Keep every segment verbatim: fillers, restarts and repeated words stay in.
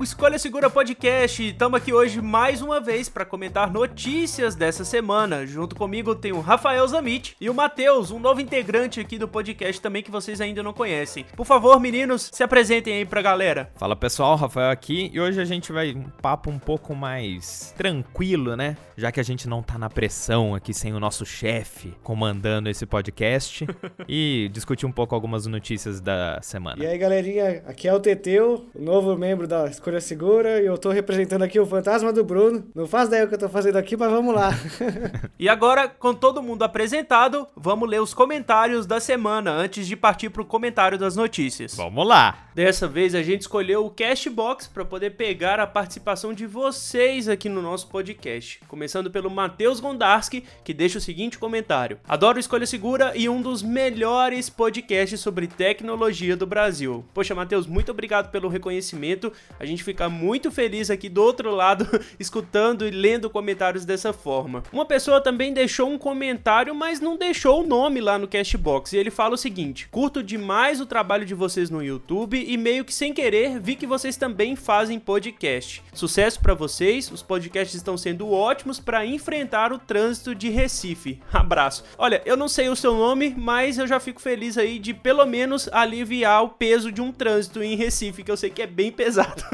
o Escolha Segura Podcast. Estamos aqui hoje mais uma vez para comentar notícias dessa semana. Junto comigo tem o Rafael Zamit e o Matheus, um novo integrante aqui do podcast também que vocês ainda não conhecem. Por favor, meninos, se apresentem aí pra galera. Fala pessoal, Rafael aqui, e hoje a gente vai um papo um pouco mais tranquilo, né? Já que a gente não tá na pressão aqui sem o nosso chefe comandando esse podcast e discutir um pouco algumas notícias da semana. E aí, galerinha, aqui é o Teteu, o novo membro da Escolha Segura, e eu tô representando aqui o fantasma do Bruno. Não faz ideia o que eu tô fazendo aqui, mas vamos lá. E agora, com todo mundo apresentado, vamos ler os comentários da semana antes de partir pro comentário das notícias. Vamos lá! Dessa vez a gente escolheu o CastBox para poder pegar a participação de vocês aqui no nosso podcast. Começando pelo Matheus Gondarski, que deixa o seguinte comentário: adoro Escolha Segura e um dos melhores podcasts sobre tecnologia do Brasil. Poxa, Matheus, muito obrigado pelo reconhecimento. A gente fica muito feliz aqui do outro lado, escutando e lendo comentários dessa forma. Uma pessoa também deixou um comentário, mas não deixou o nome lá no CastBox. E ele fala o seguinte: curto demais o trabalho de vocês no YouTube e meio que sem querer vi que vocês também fazem podcast. Sucesso pra vocês, os podcasts estão sendo ótimos pra enfrentar o trânsito de Recife. Abraço. Olha, eu não sei o seu nome, mas eu já fico feliz aí de pelo menos aliviar o peso de um trânsito em Recife, que eu sei que é bem pesado.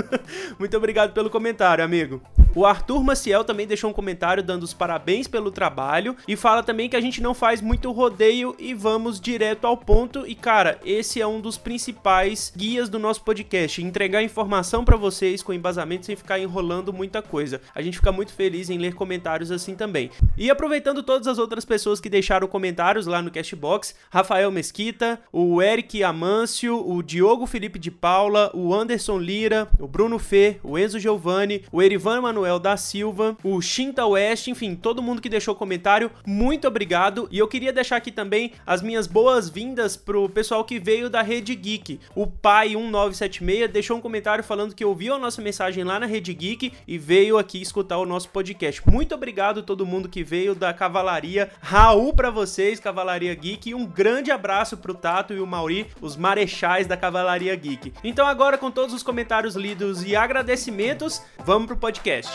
Muito obrigado pelo comentário, amigo. O Arthur Maciel também deixou um comentário dando os parabéns pelo trabalho e fala também que a gente não faz muito rodeio e vamos direto ao ponto. E cara, esse é um dos principais guias do nosso podcast, entregar informação pra vocês com embasamento sem ficar enrolando muita coisa. A gente fica muito feliz em ler comentários assim também. E aproveitando todas as outras pessoas que deixaram comentários lá no CastBox: Rafael Mesquita, o Eric Amâncio, o Diogo Felipe de Paula, o Anderson Lira, o Bruno Fê, o Enzo Giovanni, o Erivan Manuel da Silva, o Shinta West, enfim, todo mundo que deixou comentário, muito obrigado. E eu queria deixar aqui também as minhas boas-vindas pro pessoal que veio da Rede Geek. O Pai um nove sete seis deixou um comentário falando que ouviu a nossa mensagem lá na Rede Geek e veio aqui escutar o nosso podcast. Muito obrigado a todo mundo que veio da Cavalaria. Raul pra vocês, Cavalaria Geek, e um grande abraço pro Tato e o Mauri, os marechais da Cavalaria Geek. Então agora, com todos os comentários lidos e agradecimentos, vamos pro podcast.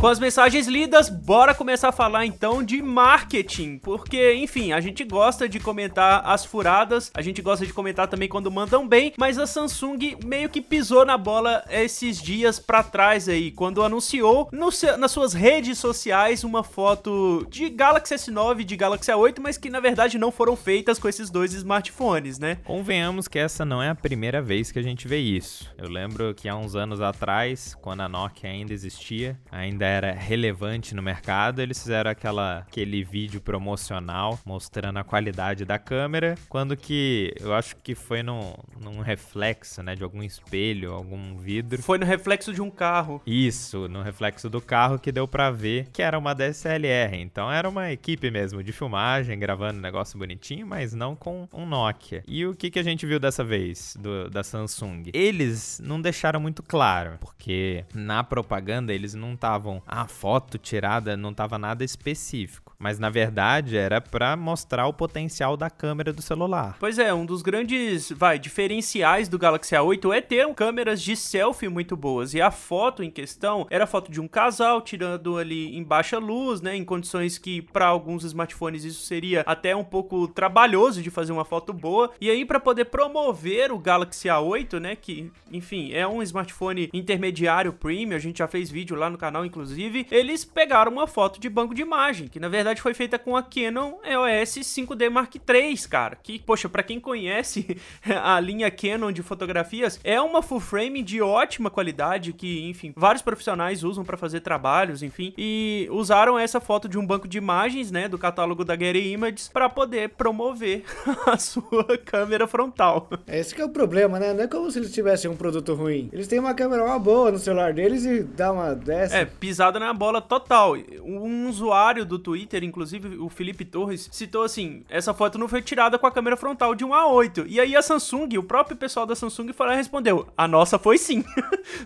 Com as mensagens lidas, bora começar a falar então de marketing, porque, enfim, a gente gosta de comentar as furadas, a gente gosta de comentar também quando mandam bem, mas a Samsung meio que pisou na bola esses dias pra trás aí, quando anunciou no, nas suas redes sociais uma foto de Galaxy S nove e de Galaxy A oito, mas que na verdade não foram feitas com esses dois smartphones, né? Convenhamos que essa não é a primeira vez que a gente vê isso. Eu lembro que há uns anos atrás, quando a Nokia ainda existia, ainda era relevante no mercado, eles fizeram aquela, aquele vídeo promocional mostrando a qualidade da câmera, quando que eu acho que foi num, num reflexo, né, de algum espelho, algum vidro. Foi no reflexo de um carro. Isso, no reflexo do carro, que deu pra ver que era uma D S L R, então era uma equipe mesmo de filmagem, gravando um negócio bonitinho, mas não com um Nokia. E o que que a gente viu dessa vez, do, da Samsung? Eles não deixaram muito claro, porque na propaganda eles não estavam a foto tirada, não estava nada específico. Mas, na verdade, era para mostrar o potencial da câmera do celular. Pois é, um dos grandes, vai, diferenciais do Galaxy A oito é ter câmeras de selfie muito boas. E a foto em questão era a foto de um casal tirando ali em baixa luz, né? Em condições que, para alguns smartphones, isso seria até um pouco trabalhoso de fazer uma foto boa. E aí, para poder promover o Galaxy A oito, né? Que, enfim, é um smartphone intermediário premium. A gente já fez vídeo lá no canal, inclusive. Eles pegaram uma foto de banco de imagem, que, na verdade, foi feita com a Canon E O S cinco D Mark três, cara, que, poxa, pra quem conhece a linha Canon de fotografias, é uma full frame de ótima qualidade, que, enfim, vários profissionais usam pra fazer trabalhos, enfim, e usaram essa foto de um banco de imagens, né, do catálogo da Getty Images, pra poder promover a sua câmera frontal. Esse que é o problema, né, não é como se eles tivessem um produto ruim, eles têm uma câmera uma boa no celular deles e dá uma dessa. É, pisada na bola total. Um usuário do Twitter, inclusive o Felipe Torres, citou assim: essa foto não foi tirada com a câmera frontal de um A oito. E aí a Samsung, o próprio pessoal da Samsung foi lá e respondeu: a nossa foi sim.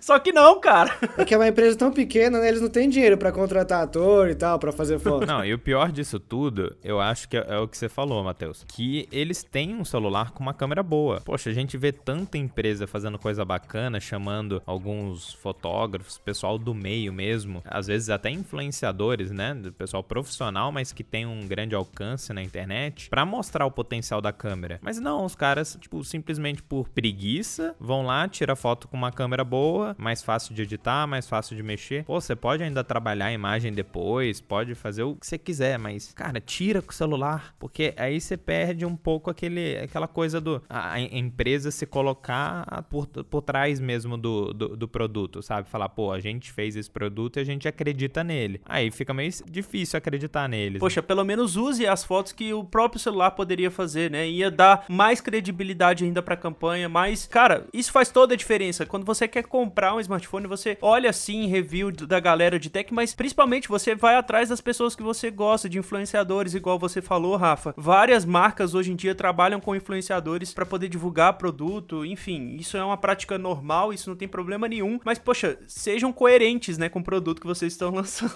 Só que não, cara. É que é uma empresa tão pequena, né? Eles não têm dinheiro pra contratar ator e tal, pra fazer foto. Não, e o pior disso tudo, eu acho que é o que você falou, Matheus, que eles têm um celular com uma câmera boa. Poxa, a gente vê tanta empresa fazendo coisa bacana, chamando alguns fotógrafos, pessoal do meio mesmo, às vezes até influenciadores, né? Do pessoal profissional, mas que tem um grande alcance na internet, pra mostrar o potencial da câmera. Mas não, os caras, tipo, simplesmente por preguiça, vão lá, tira foto com uma câmera boa, mais fácil de editar, mais fácil de mexer. Pô, você pode ainda trabalhar a imagem depois, pode fazer o que você quiser, mas, cara, tira com o celular, porque aí você perde um pouco aquele, aquela coisa do a, a empresa se colocar por, por trás mesmo do, do, do produto, sabe? Falar, pô, a gente fez esse produto e a gente acredita nele. Aí fica meio difícil acreditar neles. Poxa, né? Pelo menos use as fotos que o próprio celular poderia fazer, né? Ia dar mais credibilidade ainda pra campanha, mas, cara, isso faz toda a diferença. Quando você quer comprar um smartphone, você olha sim review da galera de tech, mas principalmente você vai atrás das pessoas que você gosta, de influenciadores, igual você falou, Rafa. Várias marcas hoje em dia trabalham com influenciadores pra poder divulgar produto, enfim, isso é uma prática normal, isso não tem problema nenhum, mas, poxa, sejam coerentes, né, com o produto que vocês estão lançando.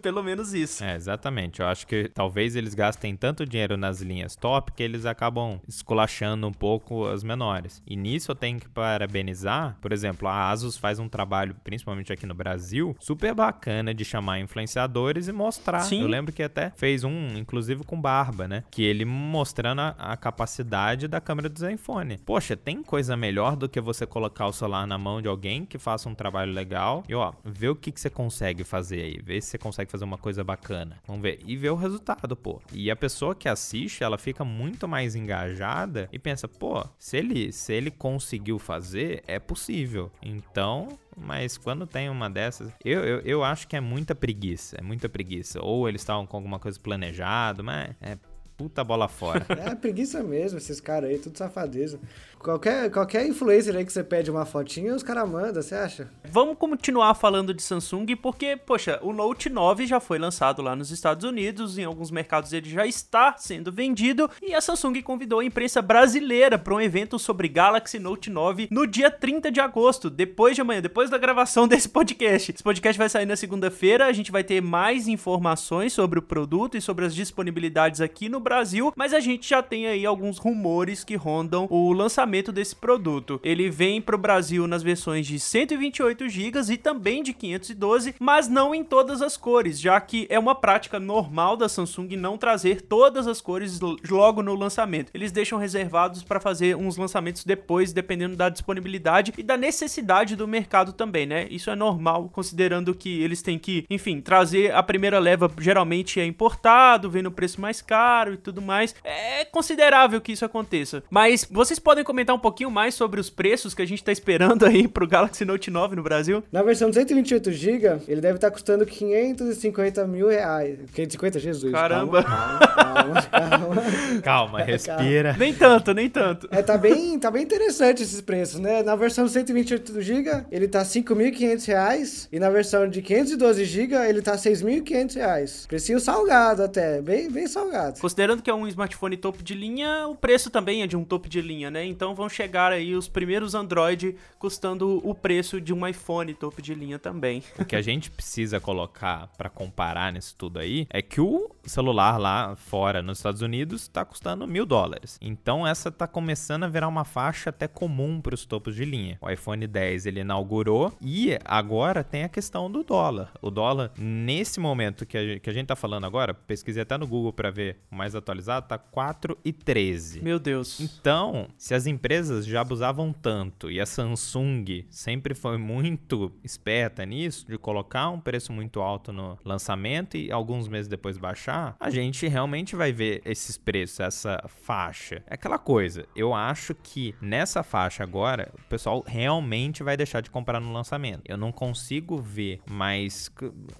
Pelo menos isso. É, exatamente. Eu acho que talvez eles gastem tanto dinheiro nas linhas top que eles acabam esculachando um pouco as menores. E nisso eu tenho que parabenizar, por exemplo, a Asus faz um trabalho, principalmente aqui no Brasil, super bacana de chamar influenciadores e mostrar. Sim. Eu lembro que até fez um, inclusive com barba, né? Que ele mostrando a, a capacidade da câmera do Zenfone. Poxa, tem coisa melhor do que você colocar o celular na mão de alguém que faça um trabalho legal e, ó, vê o que, que você consegue fazer aí. Vê se você consegue fazer uma coisa bacana. Vamos ver. E ver o resultado, pô. E a pessoa que assiste, ela fica muito mais engajada e pensa, pô, se ele, se ele conseguiu fazer, é possível. Então... Mas quando tem uma dessas, eu, eu, eu acho que é muita preguiça, é muita preguiça. Ou eles estavam com alguma coisa planejada, mas é puta bola fora. É preguiça mesmo, esses caras aí, tudo safadeza. Qualquer, qualquer influencer aí que você pede uma fotinha, os caras mandam, você acha? Vamos continuar falando de Samsung, porque, poxa, o Note nove já foi lançado lá nos Estados Unidos, em alguns mercados ele já está sendo vendido, e a Samsung convidou a imprensa brasileira para um evento sobre Galaxy Note nove no dia trinta de agosto, depois de amanhã, depois da gravação desse podcast. Esse podcast vai sair na segunda-feira, a gente vai ter mais informações sobre o produto e sobre as disponibilidades aqui no Brasil, mas a gente já tem aí alguns rumores que rondam o lançamento desse produto. Ele vem pro Brasil nas versões de cento e vinte e oito gigabytes e também de quinhentos e doze, mas não em todas as cores, já que é uma prática normal da Samsung não trazer todas as cores logo no lançamento. Eles deixam reservados para fazer uns lançamentos depois, dependendo da disponibilidade e da necessidade do mercado também, né? Isso é normal, considerando que eles têm que, enfim, trazer a primeira leva, geralmente é importado, vem no preço mais caro e tudo mais. É considerável que isso aconteça. Mas vocês podem comentar um pouquinho mais sobre os preços que a gente tá esperando aí pro Galaxy Note nove no Brasil? Na versão de cento e vinte e oito gigabytes, ele deve estar tá custando quinhentos e cinquenta mil reais. quinhentos e cinquenta, Jesus. Caramba. Calma, calma, calma. Calma, respira. Calma. Nem tanto, nem tanto. É, tá bem, tá bem interessante esses preços, né? Na versão de cento e vinte e oito gigabytes, ele tá cinco mil e quinhentos reais e na versão de quinhentos e doze gigabytes, ele tá seis mil e quinhentos reais. Precinho salgado até, bem, bem salgado. Considerando que é um smartphone topo de linha, o preço também é de um topo de linha, né? Então vão chegar aí os primeiros Android custando o preço de um iPhone topo de linha também. O que a gente precisa colocar pra comparar nisso tudo aí é que o celular lá fora nos Estados Unidos tá custando mil dólares. Então essa tá começando a virar uma faixa até comum pros topos de linha. O iPhone dez ele inaugurou e agora tem a questão do dólar. O dólar nesse momento que a gente, que a gente tá falando agora, pesquisei até no Google pra ver o mais atualizado, tá quatro e treze. Meu Deus. Então, se as empresas já abusavam tanto e a Samsung sempre foi muito esperta nisso, de colocar um preço muito alto no lançamento e alguns meses depois baixar, a gente realmente vai ver esses preços, essa faixa. É aquela coisa, eu acho que nessa faixa agora, o pessoal realmente vai deixar de comprar no lançamento. Eu não consigo ver mais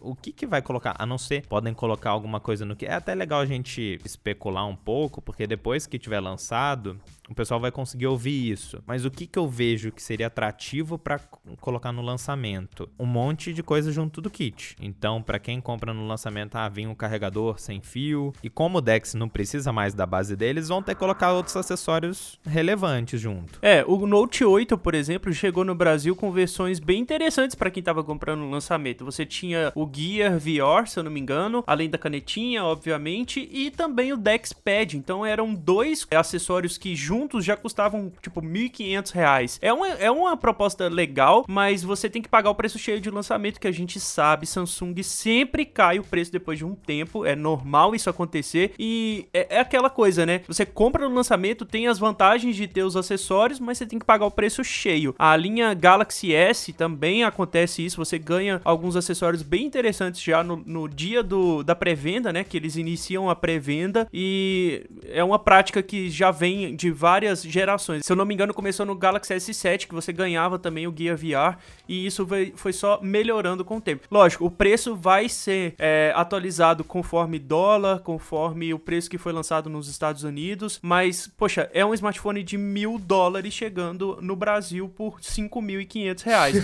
o que que vai colocar, a não ser podem colocar alguma coisa no que... É até legal a gente especular um pouco, porque depois que tiver lançado... o pessoal vai conseguir ouvir isso. Mas o que que eu vejo que seria atrativo para colocar no lançamento? Um monte de coisa junto do kit. Então, para quem compra no lançamento, ah, vem um carregador sem fio. E como o Dex não precisa mais da base deles, vão ter que colocar outros acessórios relevantes junto. É, o Note oito, por exemplo, chegou no Brasil com versões bem interessantes para quem tava comprando no lançamento. Você tinha o Gear V R, se eu não me engano, além da canetinha, obviamente, e também o Dex Pad. Então eram dois acessórios que juntos já custavam tipo mil e quinhentos reais. É uma, é uma proposta legal, mas você tem que pagar o preço cheio de lançamento, que a gente sabe, Samsung sempre cai o preço depois de um tempo, é normal isso acontecer, e é, é aquela coisa, né? Você compra no lançamento, tem as vantagens de ter os acessórios, mas você tem que pagar o preço cheio. A linha Galaxy S também acontece isso, você ganha alguns acessórios bem interessantes já no, no dia do, da pré-venda, né? Que eles iniciam a pré-venda, e é uma prática que já vem de várias gerações. Se eu não me engano, começou no Galaxy S sete, que você ganhava também o Gear V R, e isso foi, foi só melhorando com o tempo. Lógico, o preço vai ser é, atualizado conforme dólar, conforme o preço que foi lançado nos Estados Unidos, mas, poxa, é um smartphone de mil dólares chegando no Brasil por cinco mil e quinhentos reais.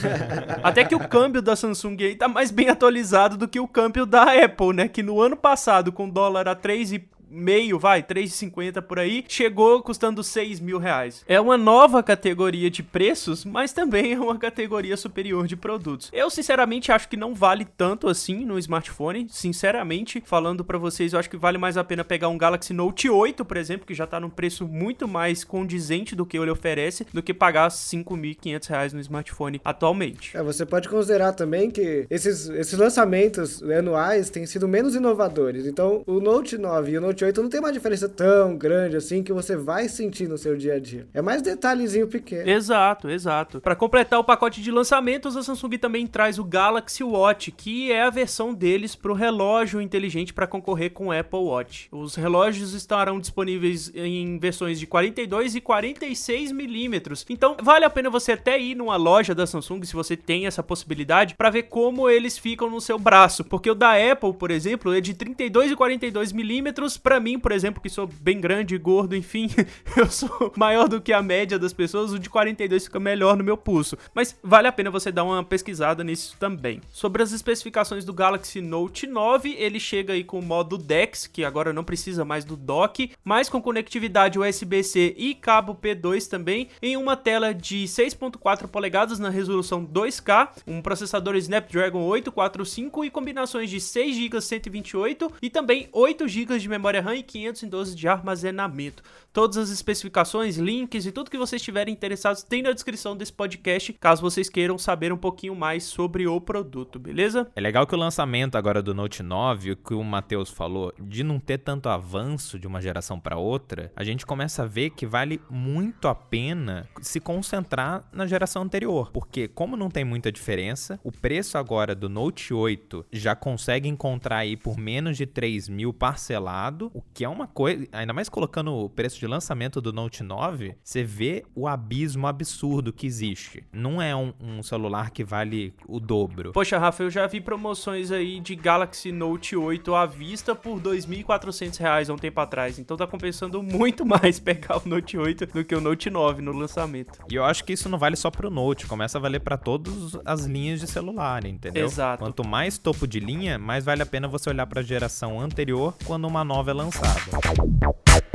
Até que o câmbio da Samsung aí tá mais bem atualizado do que o câmbio da Apple, né? Que no ano passado, com dólar a três e meio, vai, três e cinquenta por aí, chegou custando seis mil reais. É uma nova categoria de preços, mas também é uma categoria superior de produtos. Eu, sinceramente, acho que não vale tanto assim no smartphone. Sinceramente, falando pra vocês, eu acho que vale mais a pena pegar um Galaxy Note oito, por exemplo, que já tá num preço muito mais condizente do que ele oferece, do que pagar cinco mil e quinhentos reais no smartphone atualmente. É, você pode considerar também que esses, esses lançamentos anuais têm sido menos inovadores. Então, o Note nove e o Note oito não tem uma diferença tão grande assim que você vai sentir no seu dia a dia. É mais detalhezinho pequeno. Exato, exato. Para completar o pacote de lançamentos, a Samsung também traz o Galaxy Watch, que é a versão deles para o relógio inteligente para concorrer com o Apple Watch. Os relógios estarão disponíveis em versões de quarenta e dois e quarenta e seis milímetros. Então, vale a pena você até ir numa loja da Samsung, se você tem essa possibilidade, para ver como eles ficam no seu braço. Porque o da Apple, por exemplo, é de trinta e dois e quarenta e dois milímetros. Pra mim, por exemplo, que sou bem grande e gordo, enfim, eu sou maior do que a média das pessoas, o de quarenta e dois fica melhor no meu pulso. Mas vale a pena você dar uma pesquisada nisso também. Sobre as especificações do Galaxy Note nove, ele chega aí com o modo DeX, que agora não precisa mais do dock, mas com conectividade U S B C e cabo P dois também, em uma tela de seis vírgula quatro polegadas na resolução dois K, um processador Snapdragon oito quatro cinco e combinações de seis gigas cento e vinte e oito e também oito gigas de memória RAM e quinhentos e doze de armazenamento. Todas as especificações, links e tudo que vocês estiverem interessados tem na descrição desse podcast, caso vocês queiram saber um pouquinho mais sobre o produto, beleza? É legal que o lançamento agora do Note nove, o que o Matheus falou, de não ter tanto avanço de uma geração para outra, a gente começa a ver que vale muito a pena se concentrar na geração anterior, porque como não tem muita diferença, o preço agora do Note oito já consegue encontrar aí por menos de três mil parcelado, o que é uma coisa, ainda mais colocando o preço de lançamento do Note nove, você vê o abismo absurdo que existe. Não é um, um celular que vale o dobro. Poxa, Rafa, eu já vi promoções aí de Galaxy Note oito à vista por dois mil e quatrocentos reais há um tempo atrás, então tá compensando muito mais pegar o Note oito do que o Note nove no lançamento. E eu acho que isso não vale só pro Note, começa a valer pra todas as linhas de celular, entendeu? Exato. Quanto mais topo de linha, mais vale a pena você olhar pra geração anterior quando uma nova é lançada.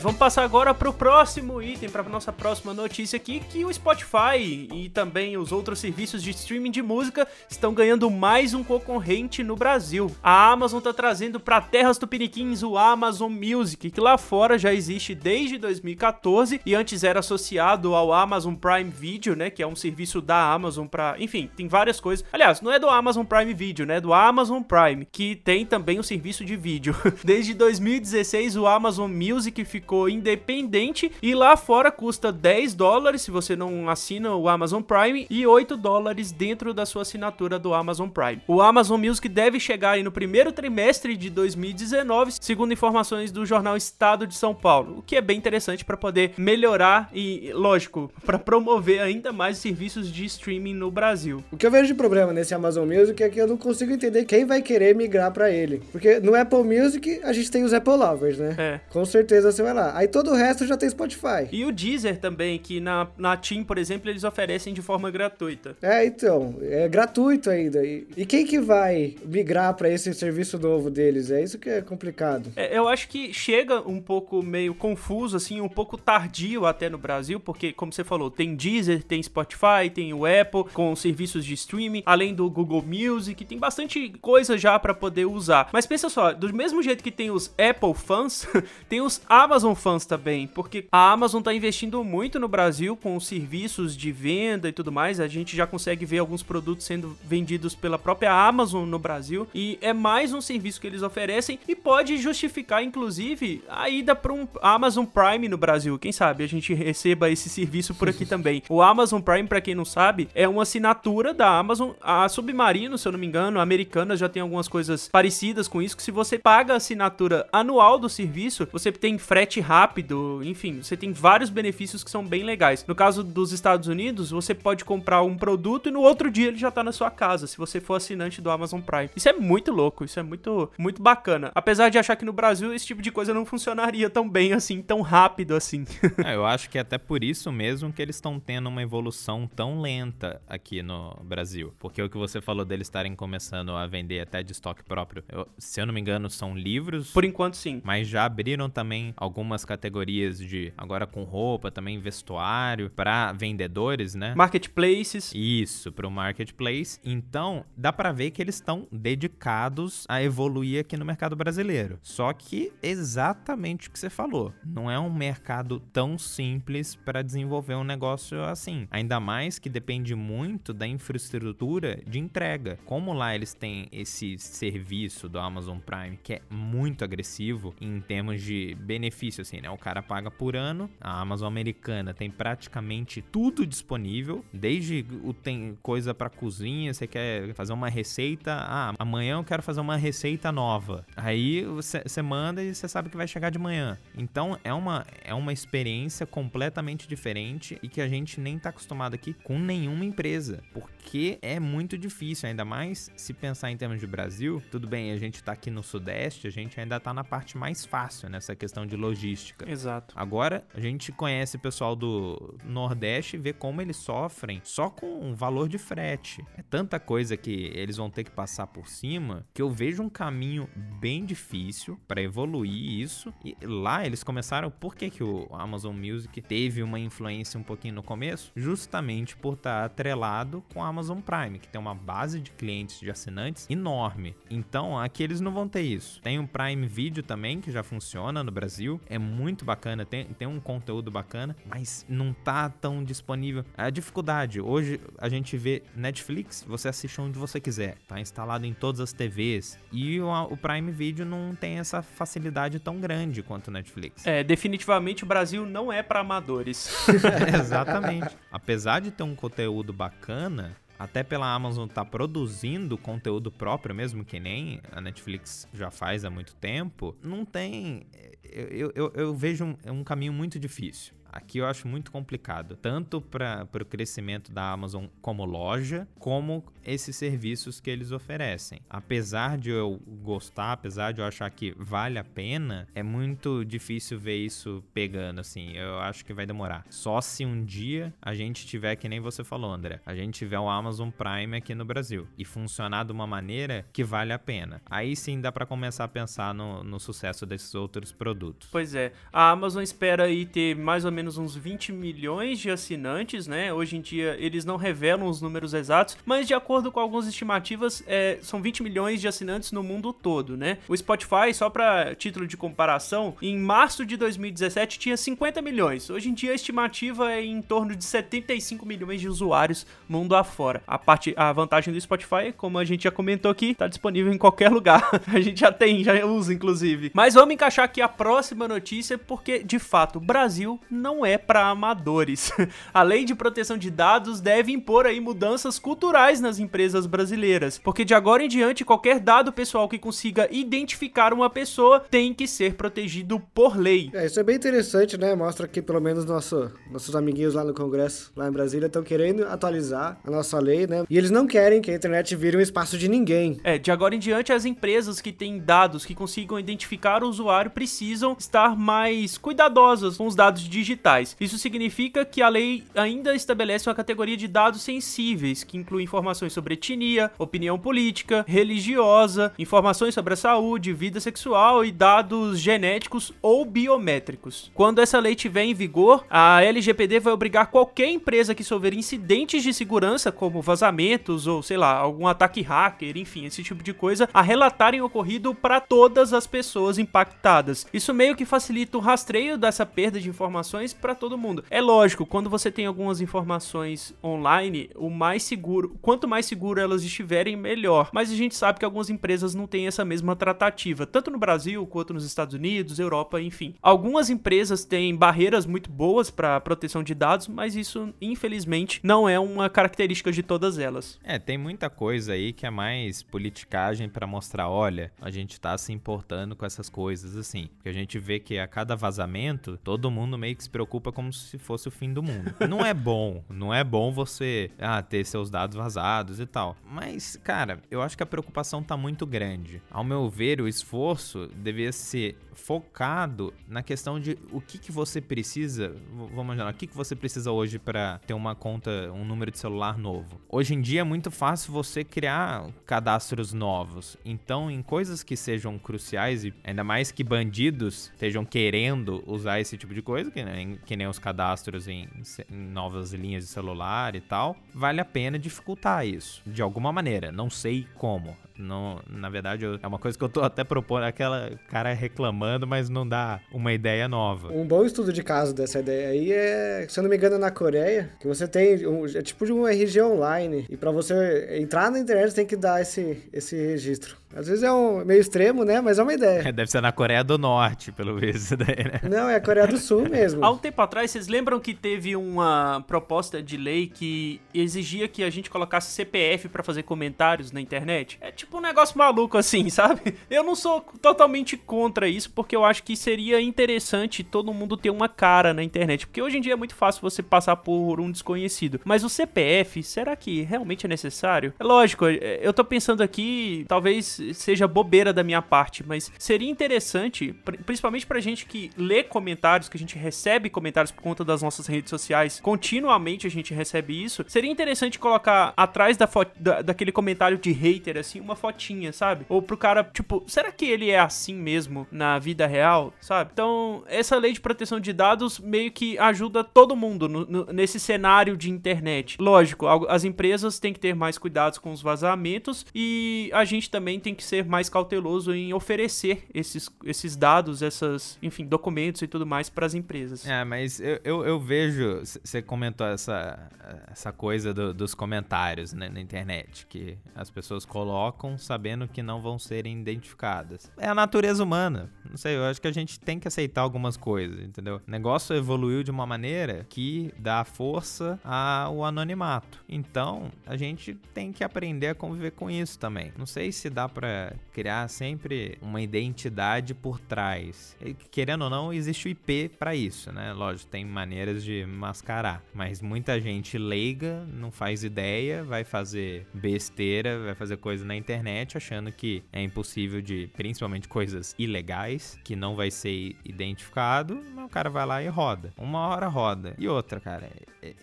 Vamos passar agora para o próximo item, para a nossa próxima notícia aqui, que o Spotify e também os outros serviços de streaming de música estão ganhando mais um concorrente no Brasil. A Amazon está trazendo para terras tupiniquins o Amazon Music, que lá fora já existe desde dois mil e quatorze e antes era associado ao Amazon Prime Video, né, que é um serviço da Amazon para, enfim, tem várias coisas. Aliás, não é do Amazon Prime Video, né, é do Amazon Prime, que tem também um serviço de vídeo. Desde dois mil e dezesseis, o Amazon Music ficou em independente, e lá fora custa dez dólares se você não assina o Amazon Prime e oito dólares dentro da sua assinatura do Amazon Prime. O Amazon Music deve chegar aí no primeiro trimestre de dois mil e dezenove, segundo informações do jornal Estado de São Paulo, o que é bem interessante para poder melhorar e, lógico, para promover ainda mais serviços de streaming no Brasil. O que eu vejo de problema nesse Amazon Music é que eu não consigo entender quem vai querer migrar para ele, porque no Apple Music a gente tem os Apple Lovers, né? É. Com certeza você vai lá. Aí todo o resto já tem Spotify. E o Deezer também, que na, na TIM, por exemplo, eles oferecem de forma gratuita. É, então, é gratuito ainda. E, e quem que vai migrar para esse serviço novo deles? É isso que é complicado. É, eu acho que chega um pouco meio confuso, assim, um pouco tardio até no Brasil, porque, como você falou, tem Deezer, tem Spotify, tem o Apple, com serviços de streaming, além do Google Music, tem bastante coisa já para poder usar. Mas pensa só, do mesmo jeito que tem os Apple fãs, tem os Amazon fãs também, porque a Amazon tá investindo muito no Brasil com serviços de venda e tudo mais. A gente já consegue ver alguns produtos sendo vendidos pela própria Amazon no Brasil, e é mais um serviço que eles oferecem e pode justificar, inclusive, a ida para um Amazon Prime no Brasil. Quem sabe a gente receba esse serviço por aqui também. O Amazon Prime, para quem não sabe, é uma assinatura da Amazon. A Submarino, se eu não me engano, a Americana já tem algumas coisas parecidas com isso, que se você paga a assinatura anual do serviço, você tem frete rápido, enfim, você tem vários benefícios que são bem legais. No caso dos Estados Unidos, você pode comprar um produto e no outro dia ele já tá na sua casa, se você for assinante do Amazon Prime. Isso é muito louco, isso é muito, muito bacana. Apesar de achar que no Brasil esse tipo de coisa não funcionaria tão bem assim, tão rápido assim. É, eu acho que é até por isso mesmo que eles estão tendo uma evolução tão lenta aqui no Brasil, porque o que você falou deles estarem começando a vender até de estoque próprio, eu, se eu não me engano, são livros. Por enquanto, sim. Mas já abriram também algumas categorias de, agora com roupa, também vestuário, para vendedores, né? Marketplaces. Isso, pro marketplace. Então, dá pra ver que eles estão dedicados a evoluir aqui no mercado brasileiro. Só que, exatamente o que você falou, não é um mercado tão simples para desenvolver um negócio assim. Ainda mais que depende muito da infraestrutura de entrega. Como lá eles têm esse serviço do Amazon Prime, que é muito agressivo em termos de benefício, assim, né? O cara paga por ano, a Amazon Americana tem praticamente tudo disponível, desde o tem coisa pra cozinha, você quer fazer uma receita, ah, amanhã eu quero fazer uma receita nova. Aí você, você manda e você sabe que vai chegar de manhã. Então é uma, é uma experiência completamente diferente e que a gente nem tá acostumado aqui com nenhuma empresa, porque é muito difícil, ainda mais se pensar em termos de Brasil. Tudo bem, a gente tá aqui no Sudeste, a gente ainda tá na parte mais fácil nessa questão de logística. Exato. Agora, a gente conhece o pessoal do Nordeste e vê como eles sofrem só com o valor de frete. É tanta coisa que eles vão ter que passar por cima que eu vejo um caminho bem difícil para evoluir isso. E lá eles começaram... Por que que o Amazon Music teve uma influência um pouquinho no começo? Justamente por estar atrelado com a Amazon Prime, que tem uma base de clientes, de assinantes enorme. Então, aqui eles não vão ter isso. Tem o Prime Video também, que já funciona no Brasil. É muito bacana, tem, tem um conteúdo bacana, mas não tá tão disponível. A dificuldade, hoje a gente vê Netflix, você assiste onde você quiser, tá instalado em todas as T Vs, e o, o Prime Video não tem essa facilidade tão grande quanto o Netflix. É, definitivamente o Brasil não é para amadores. Exatamente. Apesar de ter um conteúdo bacana, até pela Amazon tá produzindo conteúdo próprio mesmo, que nem a Netflix já faz há muito tempo, não tem... Eu, eu, eu vejo um, um caminho muito difícil. Aqui eu acho muito complicado, tanto para o crescimento da Amazon como loja, como esses serviços que eles oferecem. Apesar de eu gostar, apesar de eu achar que vale a pena, é muito difícil ver isso pegando, assim. Eu acho que vai demorar. Só se um dia a gente tiver, que nem você falou, André, a gente tiver o Amazon Prime aqui no Brasil e funcionar de uma maneira que vale a pena. Aí sim dá para começar a pensar no, no sucesso desses outros produtos. Pois é, a Amazon espera aí ter mais ou menos menos uns vinte milhões de assinantes, né? Hoje em dia eles não revelam os números exatos, mas de acordo com algumas estimativas, é, são vinte milhões de assinantes no mundo todo, né? O Spotify, só para título de comparação, em março de dois mil e dezessete tinha cinquenta milhões. Hoje em dia a estimativa é em torno de setenta e cinco milhões de usuários mundo afora. A, parte, a vantagem do Spotify, como a gente já comentou aqui, tá disponível em qualquer lugar. A gente já tem, já usa, inclusive. Mas vamos encaixar aqui a próxima notícia, porque, de fato, o Brasil não é para amadores. A lei de proteção de dados deve impor aí mudanças culturais nas empresas brasileiras, porque de agora em diante, qualquer dado pessoal que consiga identificar uma pessoa tem que ser protegido por lei. É, isso é bem interessante, né? Mostra que, pelo menos, nosso, nossos amiguinhos lá no Congresso, lá em Brasília, estão querendo atualizar a nossa lei, né? E eles não querem que a internet vire um espaço de ninguém. É, de agora em diante, as empresas que têm dados que consigam identificar o usuário precisam estar mais cuidadosas com os dados digitais. Isso significa que a lei ainda estabelece uma categoria de dados sensíveis, que inclui informações sobre etnia, opinião política, religiosa, informações sobre a saúde, vida sexual e dados genéticos ou biométricos. Quando essa lei estiver em vigor, a L G P D vai obrigar qualquer empresa que sofrer incidentes de segurança, como vazamentos ou, sei lá, algum ataque hacker, enfim, esse tipo de coisa, a relatarem ocorrido para todas as pessoas impactadas. Isso meio que facilita o rastreio dessa perda de informações para todo mundo. É lógico, quando você tem algumas informações online, o mais seguro, quanto mais seguro elas estiverem, melhor. Mas a gente sabe que algumas empresas não têm essa mesma tratativa, tanto no Brasil quanto nos Estados Unidos, Europa, enfim. Algumas empresas têm barreiras muito boas para proteção de dados, mas isso, infelizmente, não é uma característica de todas elas. É, tem muita coisa aí que é mais politicagem para mostrar, olha, a gente tá se importando com essas coisas, assim. Porque a gente vê que a cada vazamento, todo mundo meio que se preocupa como se fosse o fim do mundo. Não é bom, não é bom você ah, ter seus dados vazados e tal. Mas, cara, eu acho que a preocupação tá muito grande. Ao meu ver, o esforço deveria ser focado na questão de o que, que você precisa, vamos imaginar, o que, que você precisa hoje para ter uma conta, um número de celular novo. Hoje em dia é muito fácil você criar cadastros novos, então em coisas que sejam cruciais, e ainda mais que bandidos estejam querendo usar esse tipo de coisa, que nem, que nem os cadastros em, em novas linhas de celular e tal, vale a pena dificultar isso, de alguma maneira, não sei como. Não, na verdade, eu, é uma coisa que eu tô até propondo, aquela cara reclamando, mas não dá uma ideia nova. Um bom estudo de caso dessa ideia aí é, se eu não me engano, na Coreia, que você tem, um, é tipo de um R G online, e pra você entrar na internet, você tem que dar esse, esse registro. Às vezes é um meio extremo, né? Mas é uma ideia. Deve ser na Coreia do Norte, pelo visto, daí, né? Não, é a Coreia do Sul mesmo. Há um tempo atrás, vocês lembram que teve uma proposta de lei que exigia que a gente colocasse C P F pra fazer comentários na internet? É tipo um negócio maluco assim, sabe? Eu não sou totalmente contra isso, porque eu acho que seria interessante todo mundo ter uma cara na internet, porque hoje em dia é muito fácil você passar por um desconhecido. Mas o C P F, será que realmente é necessário? É lógico, eu tô pensando aqui, talvez seja bobeira da minha parte, mas seria interessante, principalmente pra gente que lê comentários, que a gente recebe comentários por conta das nossas redes sociais, continuamente a gente recebe isso, seria interessante colocar atrás da fo- da, daquele comentário de hater, assim, uma fotinha, sabe? Ou pro cara, tipo, será que ele é assim mesmo na vida real, sabe? Então, essa lei de proteção de dados meio que ajuda todo mundo no, no, nesse cenário de internet. Lógico, as empresas têm que ter mais cuidados com os vazamentos e a gente também tem que ser mais cauteloso em oferecer esses, esses dados, essas, enfim, documentos e tudo mais pras empresas. É, mas eu, eu, eu vejo, você comentou essa, essa coisa do, dos comentários, né, na internet, que as pessoas colocam sabendo que não vão serem identificadas. É a natureza humana. Não sei, eu acho que a gente tem que aceitar algumas coisas, entendeu? O negócio evoluiu de uma maneira que dá força ao anonimato. Então, a gente tem que aprender a conviver com isso também. Não sei se dá pra criar sempre uma identidade por trás. E, querendo ou não, existe o I P pra isso, né? Lógico, tem maneiras de mascarar. Mas muita gente leiga, não faz ideia, vai fazer besteira, vai fazer coisa na internet. internet, achando que é impossível de, principalmente coisas ilegais, que não vai ser identificado, mas o cara vai lá e roda. Uma hora roda. E outra, cara,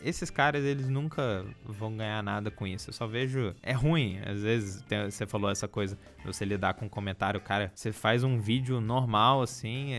esses caras, eles nunca vão ganhar nada com isso. Eu só vejo... É ruim. Às vezes, tem, você falou essa coisa, você lidar com um comentário, cara, você faz um vídeo normal, assim,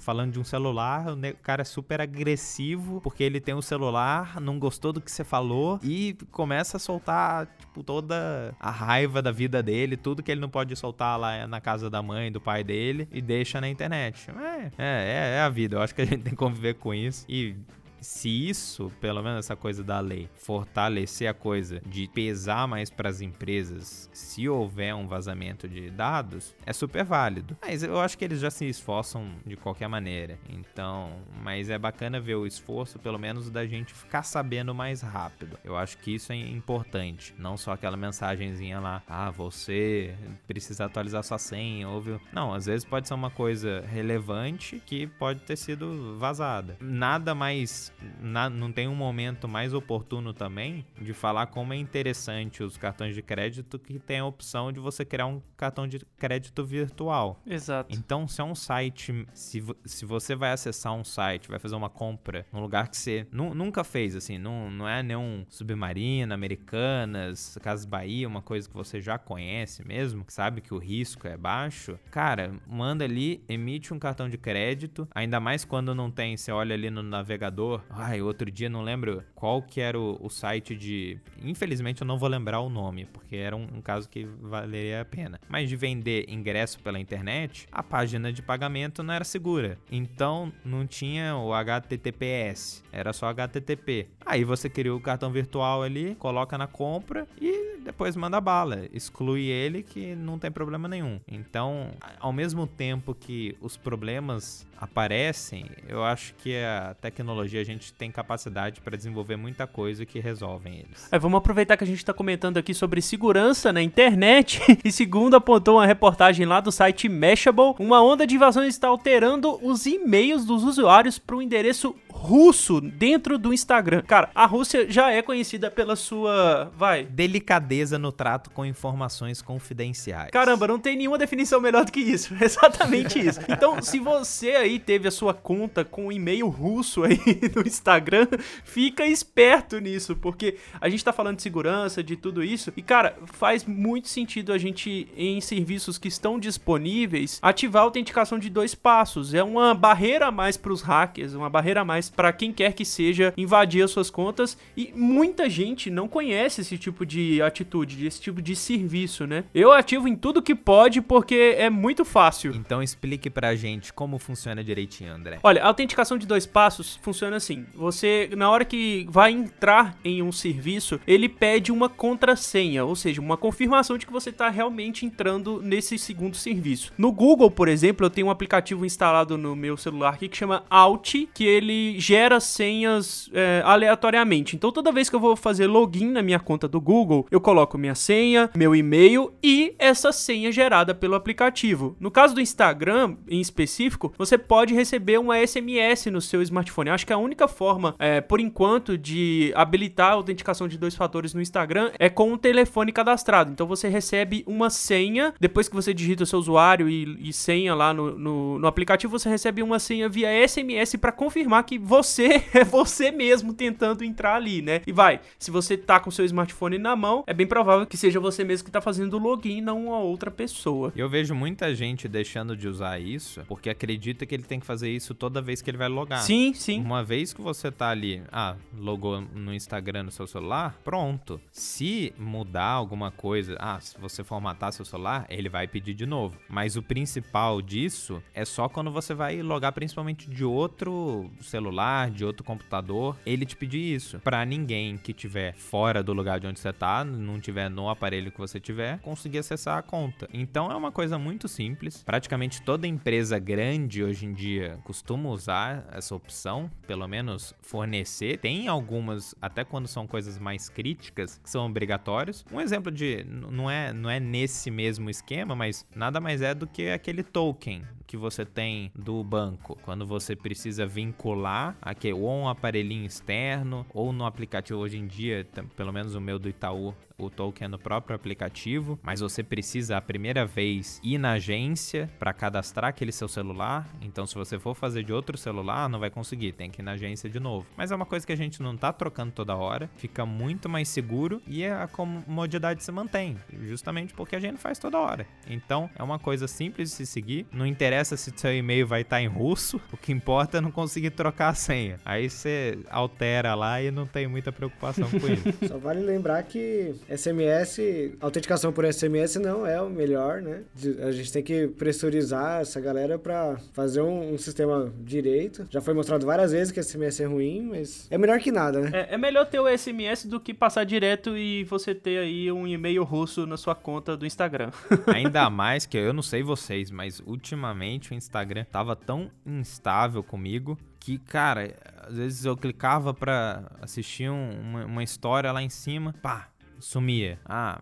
falando de um celular, o cara é super agressivo, porque ele tem um celular, não gostou do que você falou, e começa a soltar, tipo, toda a raiva da vida dele, Dele, tudo que ele não pode soltar lá na casa da mãe, do pai dele, e deixa na internet. É, é, é a vida. Eu acho que a gente tem que conviver com isso e se isso, pelo menos essa coisa da lei, fortalecer a coisa de pesar mais para as empresas se houver um vazamento de dados, é super válido. Mas eu acho que eles já se esforçam de qualquer maneira. Então, mas é bacana ver o esforço, pelo menos, da gente ficar sabendo mais rápido. Eu acho que isso é importante. Não só aquela mensagenzinha lá, ah, você precisa atualizar sua senha, ouviu? Não, às vezes pode ser uma coisa relevante que pode ter sido vazada. Nada mais, na, não tem um momento mais oportuno também de falar como é interessante os cartões de crédito que tem a opção de você criar um cartão de crédito virtual. Exato. Então, se é um site, se, se você vai acessar um site, vai fazer uma compra num lugar que você nu, nunca fez, assim, não, não é nenhum Submarino, Americanas, Casas Bahia, uma coisa que você já conhece mesmo, que sabe que o risco é baixo, cara, manda ali, emite um cartão de crédito, ainda mais quando não tem, você olha ali no navegador, ai, outro dia não lembro qual que era o, o site de, infelizmente eu não vou lembrar o nome, porque era um, um caso que valeria a pena, mas de vender ingresso pela internet, a página de pagamento não era segura, então não tinha o H T T P S, era só H T T P, aí você criou o cartão virtual ali, coloca na compra e depois manda bala, exclui ele que não tem problema nenhum. Então, ao mesmo tempo que os problemas aparecem, eu acho que a tecnologia, a gente tem capacidade para desenvolver muita coisa que resolvem eles. É, vamos aproveitar que a gente está comentando aqui sobre segurança na internet e, segundo apontou uma reportagem lá do site Mashable, uma onda de invasões está alterando os e-mails dos usuários para o endereço russo dentro do Instagram. Cara, a Rússia já é conhecida pela sua, vai... delicadeza no trato com informações confidenciais. Caramba, não tem nenhuma definição melhor do que isso. É exatamente isso. Então, se você aí teve a sua conta com um e-mail russo aí no Instagram, fica esperto nisso, porque a gente tá falando de segurança, de tudo isso, e, cara, faz muito sentido a gente, em serviços que estão disponíveis, ativar a autenticação de dois passos. É uma barreira a mais pros hackers, uma barreira a mais para quem quer que seja invadir as suas contas, e muita gente não conhece esse tipo de atitude, esse tipo de serviço, né? Eu ativo em tudo que pode porque é muito fácil. Então explique pra gente como funciona direitinho, André. Olha, a autenticação de dois passos funciona assim: você, na hora que vai entrar em um serviço, ele pede uma contrassenha, ou seja, uma confirmação de que você tá realmente entrando nesse segundo serviço. No Google, por exemplo, eu tenho um aplicativo instalado no meu celular aqui que chama Alt, que ele gera senhas é, aleatoriamente. Então, toda vez que eu vou fazer login na minha conta do Google, eu coloco minha senha, meu e-mail e essa senha gerada pelo aplicativo. No caso do Instagram, em específico, você pode receber uma S M S no seu smartphone. Eu acho que a única forma, é, por enquanto, de habilitar a autenticação de dois fatores no Instagram é com um telefone cadastrado. Então, você recebe uma senha, depois que você digita o seu usuário e, e senha lá no, no, no aplicativo, você recebe uma senha via S M S para confirmar que você é você mesmo tentando entrar ali, né? E vai, se você tá com seu smartphone na mão, é bem provável que seja você mesmo que tá fazendo o login, não a outra pessoa. Eu vejo muita gente deixando de usar isso, porque acredita que ele tem que fazer isso toda vez que ele vai logar. Sim, sim. Uma vez que você tá ali, ah, logou no Instagram no seu celular, pronto. Se mudar alguma coisa, ah, se você formatar seu celular, ele vai pedir de novo. Mas o principal disso é só quando você vai logar, principalmente de outro celular, de outro computador, ele te pedir isso. Pra ninguém que tiver fora do lugar de onde você tá, não tiver no aparelho que você tiver, conseguir acessar a conta. Então é uma coisa muito simples. Praticamente toda empresa grande hoje em dia costuma usar essa opção, pelo menos fornecer. Tem algumas, até quando são coisas mais críticas, que são obrigatórios. Um exemplo de, não é, não é nesse mesmo esquema, mas nada mais é do que aquele token que você tem do banco. Quando você precisa vincular aqui, ou um aparelhinho externo, ou no aplicativo hoje em dia, pelo menos o meu do Itaú, o token é no próprio aplicativo, mas você precisa a primeira vez ir na agência para cadastrar aquele seu celular. Então, se você for fazer de outro celular, não vai conseguir, tem que ir na agência de novo. Mas é uma coisa que a gente não tá trocando toda hora, fica muito mais seguro e a comodidade se mantém, justamente porque a gente faz toda hora. Então, é uma coisa simples de se seguir, não interessa se seu e-mail vai estar em russo, o que importa é não conseguir trocar a senha. Aí você altera lá e não tem muita preocupação com isso. Só vale lembrar que S M S, autenticação por S M S não é o melhor, né? A gente tem que pressurizar essa galera pra fazer um, um sistema direito. Já foi mostrado várias vezes que S M S é ruim, mas é melhor que nada, né? É, é melhor ter o S M S do que passar direto e você ter aí um e-mail russo na sua conta do Instagram. Ainda mais que eu não sei vocês, mas ultimamente o Instagram tava tão instável comigo que, cara, às vezes eu clicava pra assistir um, uma, uma história lá em cima, pá, sumia. Ah,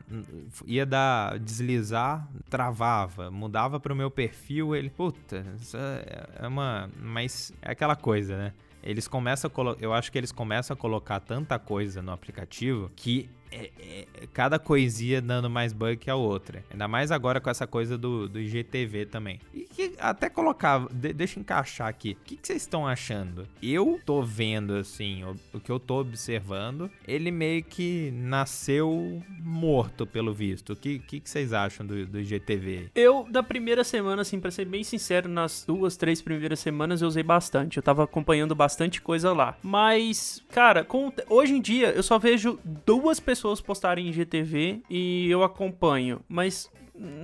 ia dar, deslizar, travava, mudava pro meu perfil, ele, puta, isso é uma, mas é aquela coisa, né? Eles começam a colo- eu acho que eles começam a colocar tanta coisa no aplicativo que é, é, cada coisinha dando mais bug que a outra. Ainda mais agora com essa coisa do, do I G T V também. E que até colocar, de, deixa eu encaixar aqui. O que, que vocês estão achando? Eu tô vendo, assim, o, o que eu tô observando, ele meio que nasceu morto, pelo visto. O que, que, que vocês acham do, do I G T V? Eu, da primeira semana, assim, pra ser bem sincero, nas duas, três primeiras semanas eu usei bastante. Eu tava acompanhando bastante. Bastante coisa lá. Mas, cara, com, hoje em dia eu só vejo duas pessoas postarem I G T V e eu acompanho. Mas...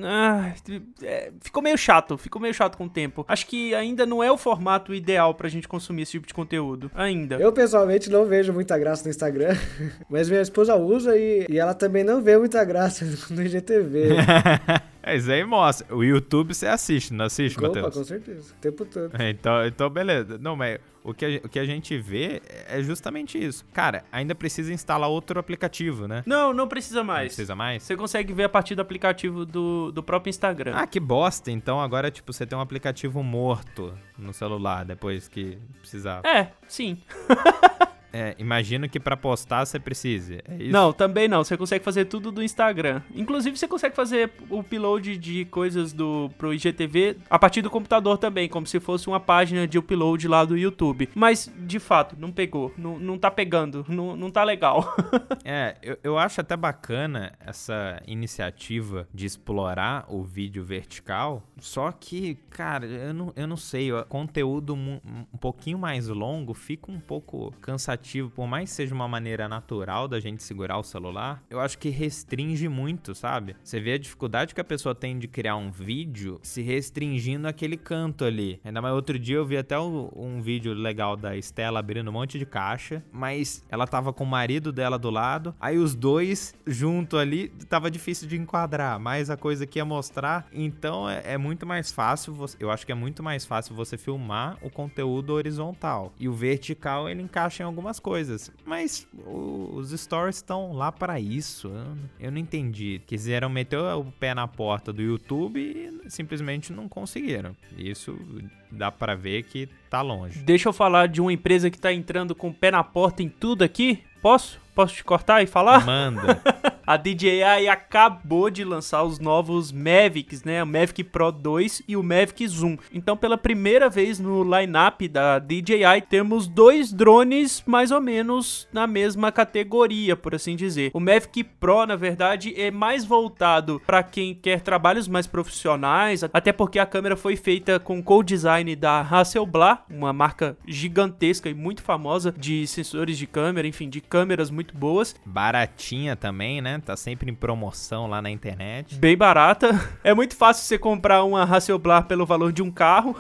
Ah, é, ficou meio chato, ficou meio chato com o tempo. Acho que ainda não é o formato ideal pra gente consumir esse tipo de conteúdo, ainda. Eu, pessoalmente, não vejo muita graça no Instagram, mas minha esposa usa e, e ela também não vê muita graça no I G T V. É, isso aí mostra. O YouTube você assiste, não assiste, Matheus? Opa, com certeza, o tempo todo. Então, então beleza. Não, mas o que, a, o que a gente vê é justamente isso. Cara, ainda precisa instalar outro aplicativo, né? Não, não precisa mais. Não precisa mais? Você consegue ver a partir do aplicativo do Do, do próprio Instagram. Ah, que bosta. Então agora, tipo, você tem um aplicativo morto no celular depois que precisar. É, sim. É, imagino que pra postar você precise, é isso? Não, também não. Você consegue fazer tudo do Instagram. Inclusive, você consegue fazer o upload de coisas do, pro I G T V a partir do computador também, como se fosse uma página de upload lá do YouTube. Mas, de fato, não pegou. Não, não tá pegando. Não, não tá legal. É, eu, eu acho até bacana essa iniciativa de explorar o vídeo vertical. Só que, cara, eu não, eu não sei. O conteúdo um, um pouquinho mais longo fica um pouco cansativo. Por mais que seja uma maneira natural da gente segurar o celular, eu acho que restringe muito, sabe? Você vê a dificuldade que a pessoa tem de criar um vídeo se restringindo àquele canto ali. Ainda mais outro dia eu vi até um, um vídeo legal da Estela abrindo um monte de caixa, mas ela tava com o marido dela do lado, aí os dois junto ali, tava difícil de enquadrar, mas a coisa que ia mostrar, então é, é muito mais fácil, você, eu acho que é muito mais fácil você filmar o conteúdo horizontal. E o vertical, ele encaixa em alguma coisas, mas os stories estão lá para isso. Eu não entendi. Quiseram meter o pé na porta do YouTube e simplesmente não conseguiram. Isso dá para ver que tá longe. Deixa eu falar de uma empresa que tá entrando com o pé na porta em tudo aqui. Posso? Posso te cortar e falar? Manda. A D J I acabou de lançar os novos Mavics, né? O Mavic Pro dois e o Mavic Zoom. Então, pela primeira vez no line-up da D J I, temos dois drones mais ou menos na mesma categoria, por assim dizer. O Mavic Pro, na verdade, é mais voltado para quem quer trabalhos mais profissionais, até porque a câmera foi feita com co-design da Hasselblad, uma marca gigantesca e muito famosa de sensores de câmera, enfim, de câmeras muito boas. Baratinha também, né? Tá sempre em promoção lá na internet. Bem barata. É muito fácil você comprar uma Hasselblad pelo valor de um carro.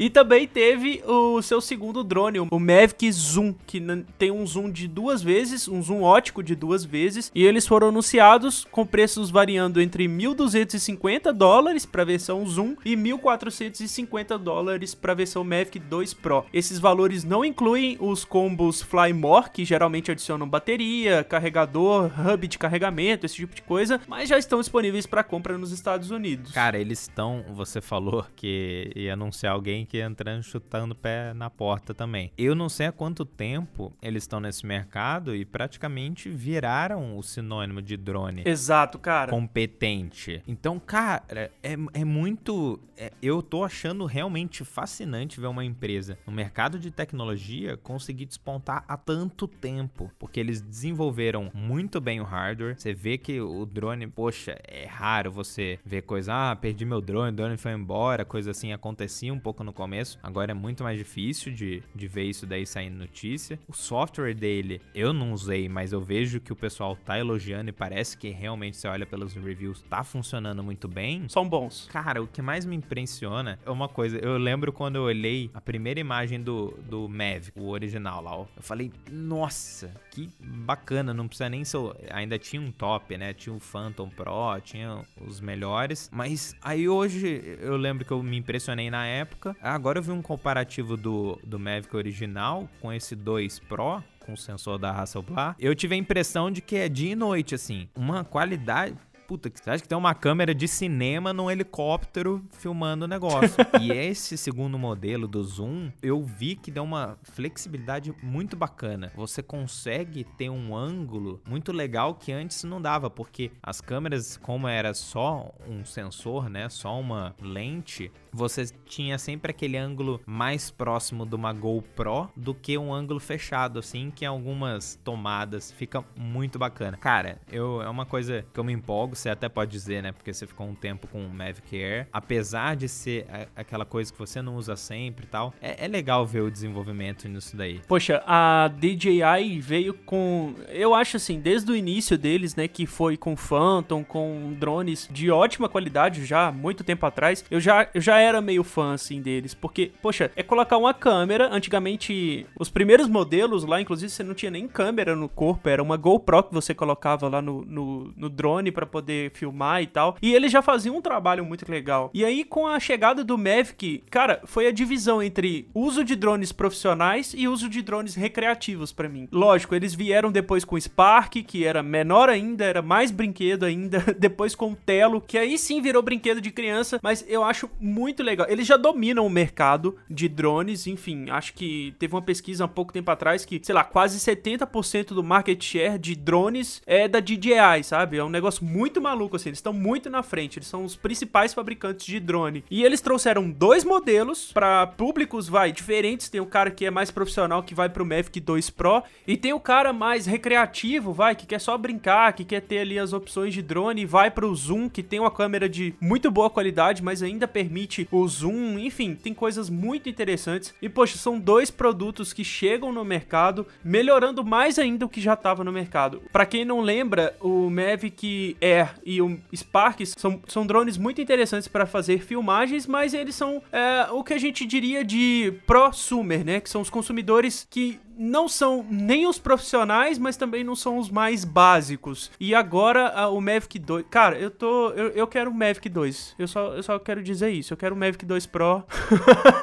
E também teve o seu segundo drone, o Mavic Zoom, que tem um zoom de duas vezes, um zoom ótico de duas vezes. E eles foram anunciados com preços variando entre mil duzentos e cinquenta dólares para a versão Zoom e mil quatrocentos e cinquenta dólares para a versão Mavic dois Pro. Esses valores não incluem os combos Fly More, que geralmente adicionam bateria, carregador, hub de carregamento, esse tipo de coisa, mas já estão disponíveis para compra nos Estados Unidos. Cara, eles estão, você falou que ia anunciar alguém que ia entrando chutando o pé na porta também. Eu não sei há quanto tempo eles estão nesse mercado e praticamente viraram o sinônimo de drone. Exato, cara. Competente. Então, cara, é, é muito... É, eu tô achando realmente fascinante ver uma empresa no mercado de tecnologia conseguir despontar há tanto tempo, porque eles eles desenvolveram muito bem o hardware. Você vê que o drone, poxa, é raro você ver coisa, ah, perdi meu drone, o drone foi embora, coisa assim, acontecia um pouco no começo. Agora é muito mais difícil de, de ver isso daí saindo notícia. O software dele, eu não usei, mas eu vejo que o pessoal tá elogiando e parece que realmente, você olha pelos reviews, tá funcionando muito bem. São bons. Cara, o que mais me impressiona é uma coisa, eu lembro quando eu olhei a primeira imagem do, do Mavic, o original lá, ó, eu falei, nossa, que bacana, não precisa nem ser, ainda tinha um top, né, tinha o Phantom Pro, tinha os melhores, mas aí hoje eu lembro que eu me impressionei na época, agora eu vi um comparativo do, do Mavic original com esse dois Pro, com o sensor da Hasselblad, eu tive a impressão de que é dia e noite, assim, uma qualidade... Puta, você acha que tem uma câmera de cinema num helicóptero filmando o negócio? E esse segundo modelo do Zoom, eu vi que deu uma flexibilidade muito bacana. Você consegue ter um ângulo muito legal que antes não dava, porque as câmeras, como era só um sensor, né, só uma lente, você tinha sempre aquele ângulo mais próximo de uma GoPro do que um ângulo fechado, assim, que em algumas tomadas fica muito bacana. Cara, eu, é uma coisa que eu me empolgo. Você até pode dizer, né? Porque você ficou um tempo com o Mavic Air. Apesar de ser aquela coisa que você não usa sempre e tal, é, é legal ver o desenvolvimento nisso daí. Poxa, a D J I veio com... Eu acho assim, desde o início deles, né? Que foi com Phantom, com drones de ótima qualidade já, muito tempo atrás. Eu já, eu já era meio fã, assim, deles. Porque, poxa, é colocar uma câmera. Antigamente, os primeiros modelos lá, inclusive, você não tinha nem câmera no corpo. Era uma GoPro que você colocava lá no, no, no drone pra poder... poder filmar e tal, e ele já fazia um trabalho muito legal. E aí, com a chegada do Mavic, cara, foi a divisão entre uso de drones profissionais e uso de drones recreativos pra mim. Lógico, eles vieram depois com o Spark, que era menor ainda, era mais brinquedo ainda, depois com o Telo, que aí sim virou brinquedo de criança, mas eu acho muito legal. Eles já dominam o mercado de drones, enfim, acho que teve uma pesquisa há pouco tempo atrás que, sei lá, quase setenta por cento do market share de drones é da D J I, sabe? É um negócio muito muito maluco, assim, eles estão muito na frente, eles são os principais fabricantes de drone. E eles trouxeram dois modelos para públicos, vai, diferentes. Tem o cara que é mais profissional, que vai pro Mavic dois Pro, e tem o cara mais recreativo, vai, que quer só brincar, que quer ter ali as opções de drone, e vai pro Zoom, que tem uma câmera de muito boa qualidade, mas ainda permite o Zoom, enfim, tem coisas muito interessantes. E, poxa, são dois produtos que chegam no mercado, melhorando mais ainda o que já tava no mercado. Pra quem não lembra, o Mavic é Air e o Spark são, são drones muito interessantes para fazer filmagens, mas eles são é, o que a gente diria de prosumer, né? Que são os consumidores que não são nem os profissionais, mas também não são os mais básicos. E agora a, o Mavic dois... Cara, eu tô... Eu, eu quero o Mavic dois. Eu só, eu só quero dizer isso. Eu quero o Mavic dois Pro.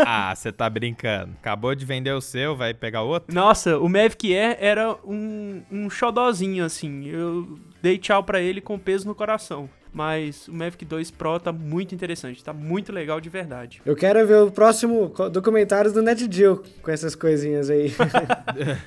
Ah, você tá brincando. Acabou de vender o seu, vai pegar outro? Nossa, o Mavic Air era um, um xodózinho, assim. Eu dei tchau pra ele com peso no coração. Mas o Mavic dois Pro tá muito interessante, tá muito legal de verdade. Eu quero ver o próximo documentário do NetGeo com essas coisinhas aí.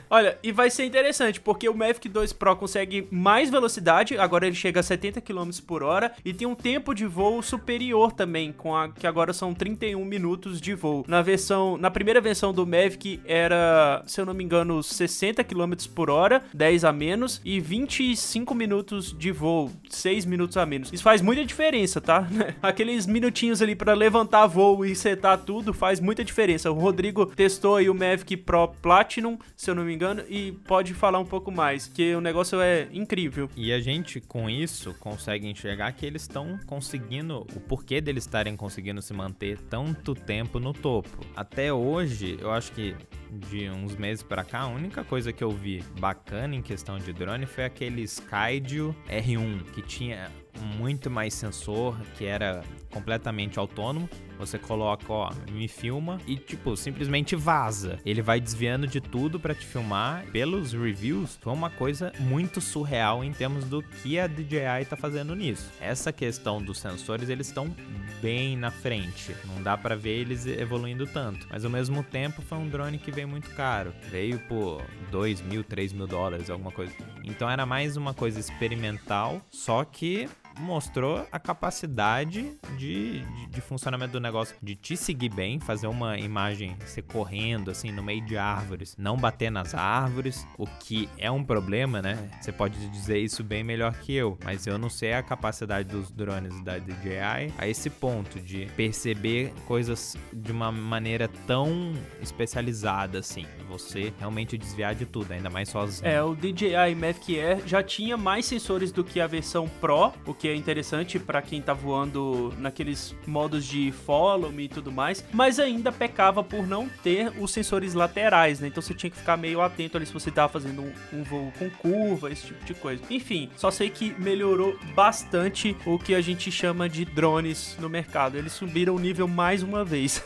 Olha, e vai ser interessante, porque o Mavic dois Pro consegue mais velocidade, agora ele chega a setenta quilômetros por hora, e tem um tempo de voo superior também, com a, que agora são trinta e um minutos de voo. Na versão, na primeira versão do Mavic era, se eu não me engano, sessenta quilômetros por hora, dez a menos, e vinte e cinco minutos de voo, seis minutos a menos. Isso faz muita diferença, tá? Aqueles minutinhos ali pra levantar voo e setar tudo faz muita diferença. O Rodrigo testou aí o Mavic Pro Platinum, se eu não me engano, e pode falar um pouco mais, que o negócio é incrível. E a gente, com isso, consegue enxergar que eles estão conseguindo, o porquê deles estarem conseguindo se manter tanto tempo no topo. Até hoje, eu acho que de uns meses pra cá, a única coisa que eu vi bacana em questão de drone foi aquele Skydio R um, que tinha muito mais sensor, que era completamente autônomo. Você coloca, ó, me filma e, tipo, simplesmente vaza. Ele vai desviando de tudo pra te filmar. Pelos reviews, foi uma coisa muito surreal em termos do que a D J I tá fazendo nisso. Essa questão dos sensores, eles estão bem na frente. Não dá pra ver eles evoluindo tanto. Mas, ao mesmo tempo, foi um drone que veio muito caro. Veio por dois mil, três mil dólares, alguma coisa. Então, era mais uma coisa experimental, só que mostrou a capacidade de, de, de funcionamento do negócio, de te seguir bem, fazer uma imagem, você correndo assim no meio de árvores, não bater nas árvores, o que é um problema, né? Você pode dizer isso bem melhor que eu, mas eu não sei a capacidade dos drones da D J I a esse ponto de perceber coisas de uma maneira tão especializada assim, você realmente desviar de tudo, ainda mais sozinho. É, o D J I Mavic Air já tinha mais sensores do que a versão Pro, o que é interessante para quem tá voando naqueles modos de follow me e tudo mais, mas ainda pecava por não ter os sensores laterais, né? Então você tinha que ficar meio atento ali se você tava fazendo um, um voo com curva, esse tipo de coisa. Enfim, só sei que melhorou bastante o que a gente chama de drones no mercado. Eles subiram o nível mais uma vez.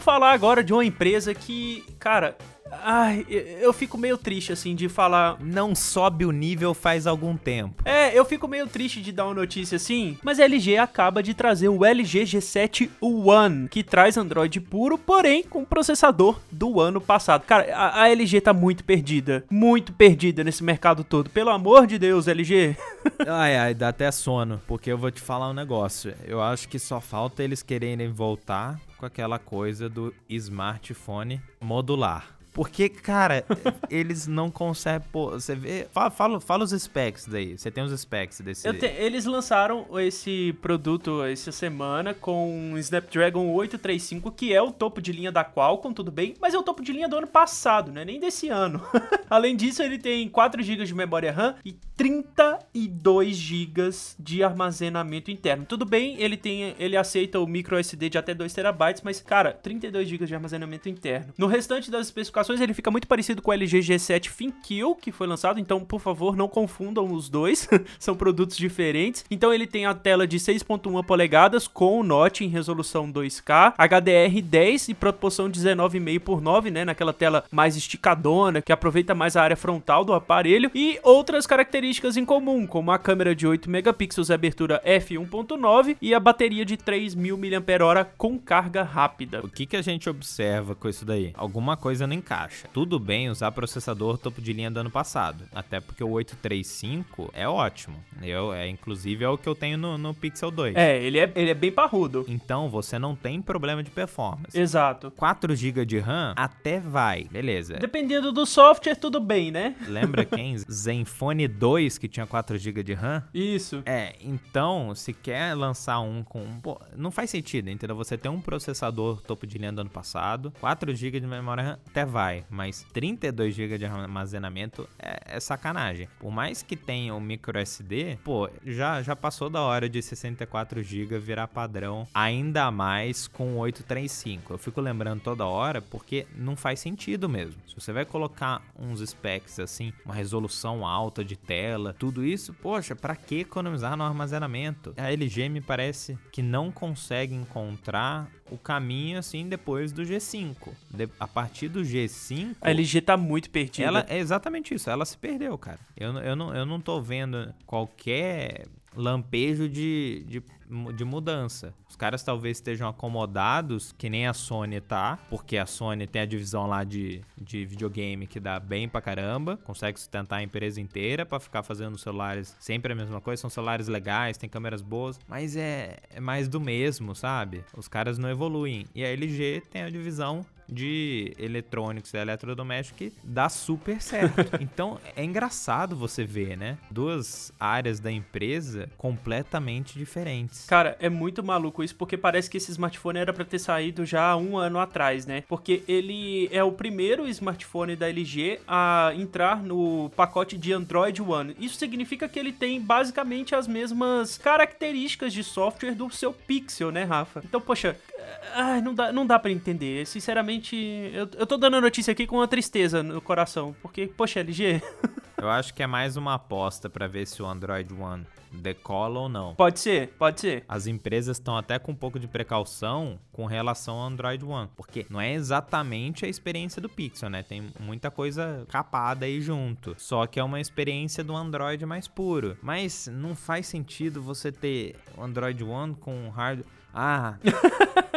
Falar agora de uma empresa que, cara, ai, eu fico meio triste, assim, de falar... Não sobe o nível faz algum tempo. É, eu fico meio triste de dar uma notícia assim, mas a L G acaba de trazer o L G G sete One, que traz Android puro, porém com processador do ano passado. Cara, a, a L G tá muito perdida, muito perdida nesse mercado todo. Pelo amor de Deus, L G. Ai, ai, dá até sono, porque eu vou te falar um negócio. Eu acho que só falta eles quererem voltar com aquela coisa do smartphone modular. Porque, cara, eles não conseguem... Pô, você vê... Fala, fala, fala os specs daí. Você tem os specs desse... Eu te, eles lançaram esse produto essa semana com o Snapdragon oito três cinco, que é o topo de linha da Qualcomm, tudo bem? Mas é o topo de linha do ano passado, né? Nem desse ano. Além disso, ele tem quatro gigas de memória RAM e trinta e dois gigas de armazenamento interno. Tudo bem, ele, tem, ele aceita o micro S D de até dois terabytes, mas, cara, trinta e dois gigas de armazenamento interno. No restante das especificações, ele fica muito parecido com o L G G sete ThinQ, que foi lançado, então, por favor, não confundam os dois, são produtos diferentes. Então, ele tem a tela de seis vírgula um polegadas com o notch em resolução dois K, H D R dez e proporção dezenove vírgula cinco por nove, né, naquela tela mais esticadona, que aproveita mais a área frontal do aparelho, e outras características em comum, como a câmera de oito megapixels, abertura f um ponto nove e a bateria de três mil miliampères-hora com carga rápida. O que que a gente observa com isso daí? Alguma coisa nem caixa. Tudo bem usar processador topo de linha do ano passado, até porque o oito três cinco é ótimo. Eu, é, inclusive é o que eu tenho no, no Pixel dois. É ele, é, ele é bem parrudo. Então você não tem problema de performance. Exato. quatro gigas de RAM até vai, beleza. Dependendo do software, tudo bem, né? Lembra quem? Zenfone dois, que tinha quatro gigas de RAM? Isso. É, então se quer lançar um com... Pô, não faz sentido, entendeu? Você tem um processador topo de linha do ano passado, quatro gigas de memória RAM até vai. Vai, mas trinta e dois gigas de armazenamento é, é sacanagem. Por mais que tenha um micro S D, pô, já, já passou da hora de sessenta e quatro gigas virar padrão, ainda mais com oito três cinco. Eu fico lembrando toda hora porque não faz sentido mesmo. Se você vai colocar uns specs assim, uma resolução alta de tela, tudo isso, poxa, pra que economizar no armazenamento? A L G me parece que não consegue encontrar o caminho assim depois do G cinco. De- a partir do G cinco, a L G tá muito perdida. Ela, é exatamente isso, ela se perdeu, cara. Eu, eu, não, eu não tô vendo qualquer lampejo de, de, de mudança. Os caras talvez estejam acomodados, que nem a Sony tá, porque a Sony tem a divisão lá de, de videogame que dá bem pra caramba, consegue sustentar a empresa inteira pra ficar fazendo celulares sempre a mesma coisa, são celulares legais, tem câmeras boas, mas é, é mais do mesmo, sabe? Os caras não evoluem. E a L G tem a divisão de eletrônicos e eletrodomésticos que dá super certo. Então é engraçado você ver, né? Duas áreas da empresa completamente diferentes. Cara, é muito maluco isso, porque parece que esse smartphone era pra ter saído já há um ano atrás, né? Porque ele é o primeiro smartphone da L G a entrar no pacote de Android One. Isso significa que ele tem basicamente as mesmas características de software do seu Pixel, né, Rafa? Então, poxa, ai, não dá, não dá pra entender. Sinceramente, Eu, eu tô dando a notícia aqui com uma tristeza no coração, porque, poxa, L G... Eu acho que é mais uma aposta pra ver se o Android One decola ou não. Pode ser, pode ser. As empresas estão até com um pouco de precaução com relação ao Android One, porque não é exatamente a experiência do Pixel, né? Tem muita coisa capada aí junto, só que é uma experiência do Android mais puro. Mas não faz sentido você ter o Android One com hardware... Ah,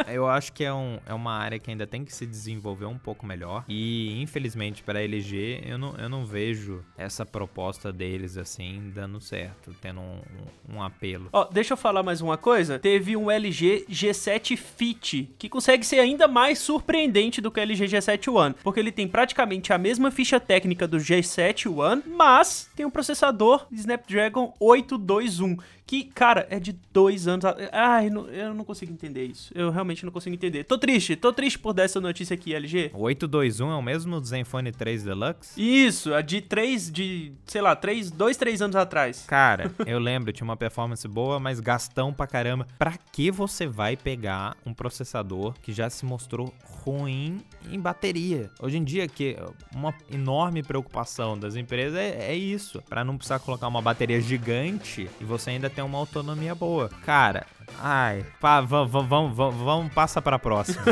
eu acho que é, um, é uma área que ainda tem que se desenvolver um pouco melhor. E, infelizmente, para a L G, eu não, eu não vejo essa proposta deles, assim, dando certo, tendo um, um apelo. Ó, oh, deixa eu falar mais uma coisa. Teve um L G G sete Fit, que consegue ser ainda mais surpreendente do que o L G G sete One, porque ele tem praticamente a mesma ficha técnica do G sete One, mas tem um processador Snapdragon oito dois um, que, cara, é de dois anos... Ai, eu não consigo entender isso. Eu realmente não consigo entender. Tô triste, tô triste por dar essa notícia aqui, L G. O oito dois um é o mesmo do Zenfone três Deluxe? Isso, é de três, de, sei lá, dois, três anos atrás. Cara, eu lembro, tinha uma performance boa, mas gastão pra caramba. Pra que você vai pegar um processador que já se mostrou ruim em bateria? Hoje em dia, que uma enorme preocupação das empresas é, é isso. Pra não precisar colocar uma bateria gigante e você ainda tem uma autonomia boa. Cara, ai, vamos, vamos, vamos, passa pra próxima.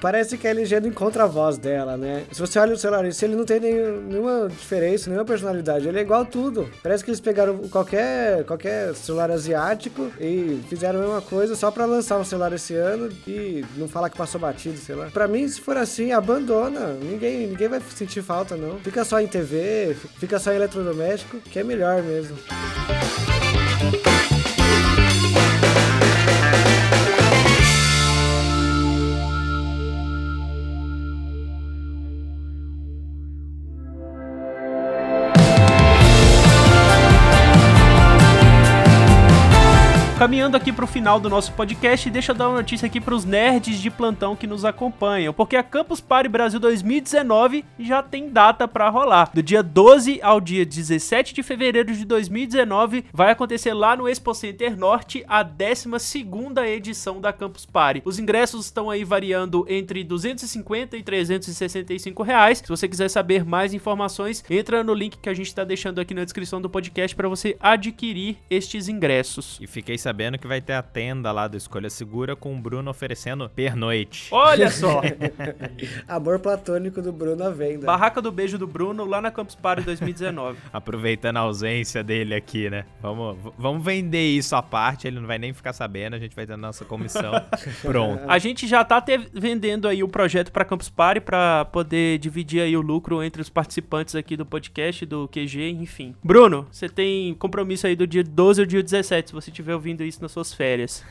Parece que a L G não encontra a voz dela, né? Se você olha o celular, se ele não tem nenhum, nenhuma diferença, nenhuma personalidade, ele é igual a tudo. Parece que eles pegaram qualquer, qualquer celular asiático e fizeram a mesma coisa só pra lançar um celular esse ano e não falar que passou batido, sei lá. Pra mim, se for assim, abandona. Ninguém, ninguém vai sentir falta, não. Fica só em T V, fica só em eletrodoméstico, que é melhor mesmo. Caminhando aqui pro final do nosso podcast, deixa eu dar uma notícia aqui pros nerds de plantão que nos acompanham, porque a Campus Party Brasil dois mil e dezenove já tem data pra rolar. Do dia doze ao dia dezessete de fevereiro de dois mil e dezenove, vai acontecer lá no Expo Center Norte a décima segunda edição da Campus Party. Os ingressos estão aí variando entre duzentos e cinquenta e trezentos e sessenta e cinco reais. Se você quiser saber mais informações, entra no link que a gente tá deixando aqui na descrição do podcast pra você adquirir estes ingressos. E fiquei sabendo Sabendo que vai ter a tenda lá do Escolha Segura com o Bruno oferecendo pernoite. Olha só! Amor platônico do Bruno à venda. Barraca do beijo do Bruno lá na Campus Party dois mil e dezenove. Aproveitando a ausência dele aqui, né? Vamos, vamos vender isso à parte, ele não vai nem ficar sabendo, a gente vai ter a nossa comissão. Pronto. A gente já tá te, vendendo aí o projeto pra Campus Party pra poder dividir aí o lucro entre os participantes aqui do podcast, do Q G, enfim. Bruno, você tem compromisso aí do dia doze ao dia dezessete, se você estiver ouvindo isso nas suas férias.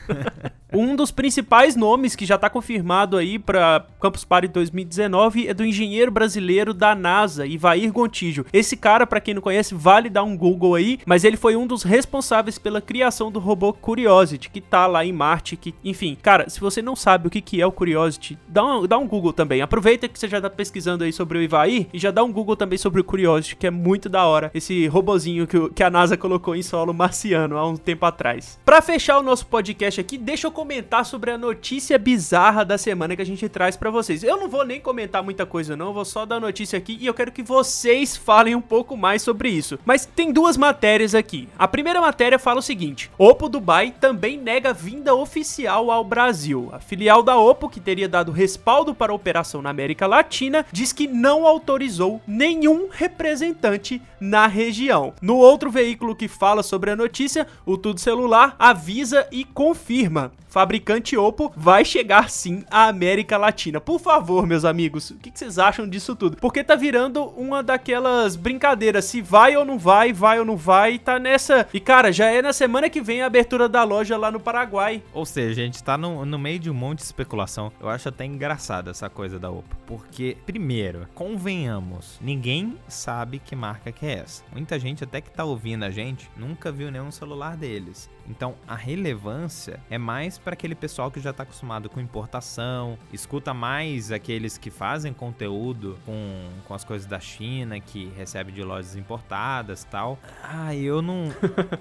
Um dos principais nomes que já tá confirmado aí pra Campus Party dois mil e dezenove é do engenheiro brasileiro da NASA, Ivair Gontijo. Esse cara, pra quem não conhece, vale dar um Google aí, mas ele foi um dos responsáveis pela criação do robô Curiosity, que tá lá em Marte, que, enfim, cara, se você não sabe o que, que é o Curiosity, dá um, dá um Google também. Aproveita que você já tá pesquisando aí sobre o Ivair e já dá um Google também sobre o Curiosity, que é muito da hora, esse robozinho que, que a NASA colocou em solo marciano há um tempo atrás. Pra fechar o nosso podcast aqui, deixa eu comentar sobre a notícia bizarra da semana que a gente traz pra vocês. Eu não vou nem comentar muita coisa não, eu vou só dar notícia aqui e eu quero que vocês falem um pouco mais sobre isso. Mas tem duas matérias aqui. A primeira matéria fala o seguinte: Oppo Dubai também nega vinda oficial ao Brasil. A filial da Oppo, que teria dado respaldo para a operação na América Latina, diz que não autorizou nenhum representante na região. No outro veículo que fala sobre a notícia, o Tudo Celular avisa e confirma: fabricante Oppo vai chegar sim à América Latina. Por favor, meus amigos, o que vocês acham disso tudo? Porque tá virando uma daquelas brincadeiras, se vai ou não vai, vai ou não vai, tá nessa... E cara, já é na semana que vem a abertura da loja lá no Paraguai. Ou seja, a gente tá no, no meio de um monte de especulação. Eu acho até engraçada essa coisa da Oppo, porque, primeiro, convenhamos, ninguém sabe que marca que é essa. Muita gente até que tá ouvindo a gente nunca viu nenhum celular deles. Então a relevância é mais para aquele pessoal que já está acostumado com importação, escuta mais aqueles que fazem conteúdo com, com as coisas da China, que recebe de lojas importadas e tal. Ah, eu não...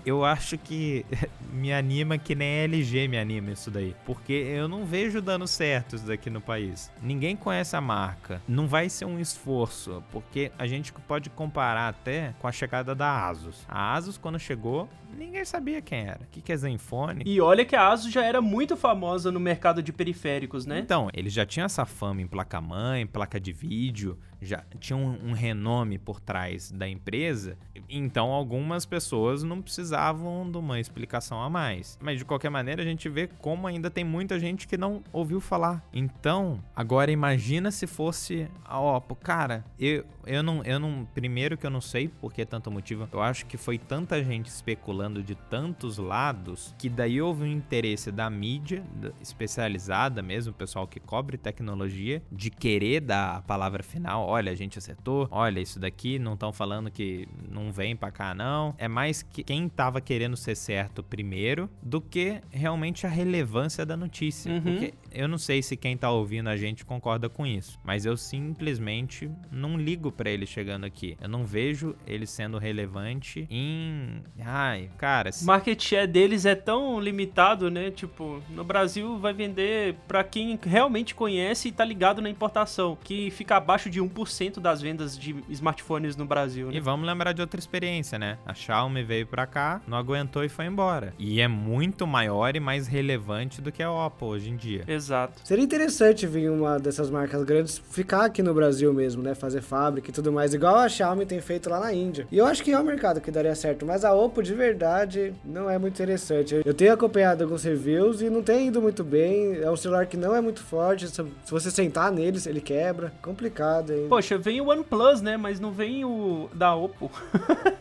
eu acho que me anima que nem a L G me anima isso daí, porque eu não vejo dando certo isso daqui no país. Ninguém conhece a marca, não vai ser um esforço, porque a gente pode comparar até com a chegada da Asus. A Asus, quando chegou, ninguém sabia quem era. O que, que é Zenfone? E olha que a Asus já era muito famosa no mercado de periféricos, né? Então, ele já tinha essa fama em placa-mãe, placa de vídeo, já tinha um, um renome por trás da empresa, então algumas pessoas não precisavam de uma explicação a mais. Mas, de qualquer maneira, a gente vê como ainda tem muita gente que não ouviu falar. Então, agora imagina se fosse, ó, cara, eu, eu, não, eu não... Primeiro que eu não sei por que tanto motivo, eu acho que foi tanta gente especulando de tantos lados, que daí houve um interesse da mídia especializada mesmo, o pessoal que cobre tecnologia, de querer dar a palavra final, olha, a gente acertou, olha isso daqui, não estão falando que não vem pra cá não, é mais que quem tava querendo ser certo primeiro do que realmente a relevância da notícia, uhum. Porque eu não sei se quem tá ouvindo a gente concorda com isso, mas eu simplesmente não ligo pra ele chegando aqui, eu não vejo ele sendo relevante em... Ai, cara, o market share deles é tão limitado, né? Tipo, no Brasil vai vender pra quem realmente conhece e tá ligado na importação, que fica abaixo de um por cento das vendas de smartphones no Brasil, né? E vamos lembrar de outra experiência, né? A Xiaomi veio pra cá, não aguentou e foi embora. E é muito maior e mais relevante do que a Oppo hoje em dia. Exato. Seria interessante vir uma dessas marcas grandes ficar aqui no Brasil mesmo, né? Fazer fábrica e tudo mais, igual a Xiaomi tem feito lá na Índia. E eu acho que é um mercado que daria certo, mas a Oppo de verdade não é muito interessante. Eu tenho acompanhado alguns reviews e não tem ido muito bem. É um celular que não é muito forte. Se você sentar neles, ele quebra. Complicado, hein? Poxa, vem o OnePlus, né? Mas não vem o da Oppo.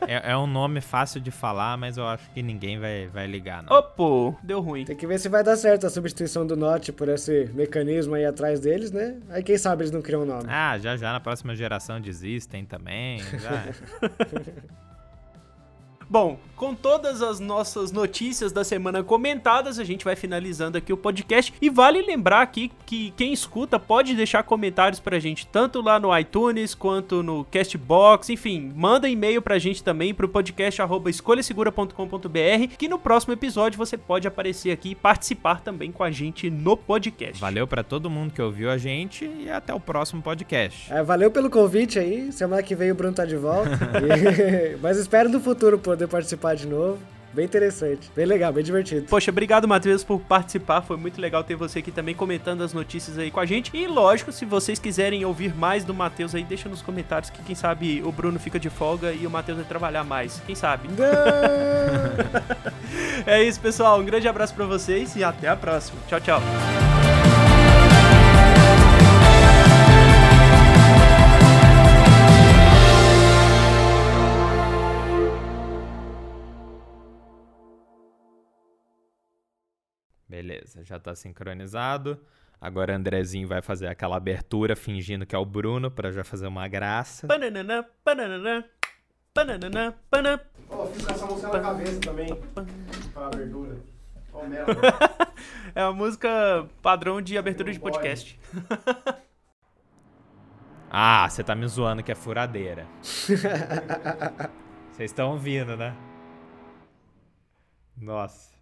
é, é um nome fácil de falar, mas eu acho que ninguém vai, vai ligar, não. Oppo, deu ruim. Tem que ver se vai dar certo a substituição do Note por esse mecanismo aí atrás deles, né? Aí quem sabe eles não criam um nome. Ah, já já na próxima geração desistem também. Já. Bom, com todas as nossas notícias da semana comentadas, a gente vai finalizando aqui o podcast. E vale lembrar aqui que quem escuta pode deixar comentários pra gente, tanto lá no iTunes quanto no CastBox. Enfim, manda e-mail pra gente também pro podcast arroba escolha segura ponto com ponto b r, que no próximo episódio você pode aparecer aqui e participar também com a gente no podcast. Valeu pra todo mundo que ouviu a gente e até o próximo podcast. É, valeu pelo convite aí. Semana que vem o Bruno tá de volta. e... Mas espero no futuro, pô. Poder participar de novo. Bem interessante, bem legal, bem divertido. Poxa, obrigado, Matheus, por participar. Foi muito legal ter você aqui também comentando as notícias aí com a gente. E, lógico, se vocês quiserem ouvir mais do Matheus aí, deixa nos comentários que, quem sabe, o Bruno fica de folga e o Matheus vai trabalhar mais. Quem sabe? É isso, pessoal. Um grande abraço pra vocês e até a próxima. Tchau, tchau. Beleza, já tá sincronizado. Agora o Andrezinho vai fazer aquela abertura fingindo que é o Bruno pra já fazer uma graça. Pananana, pananana, pananana, pananana. Ó, fiz com essa música na cabeça também, pra abertura. Ó, oh, merda. É a música padrão de abertura de podcast. Ah, você tá me zoando que é furadeira. Vocês estão ouvindo, né? Nossa.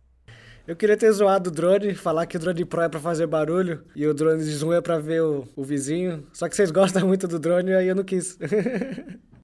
Eu queria ter zoado o drone, falar que o drone Pro é pra fazer barulho e o drone de Zoom é pra ver o, o vizinho. Só que vocês gostam muito do drone, aí eu não quis.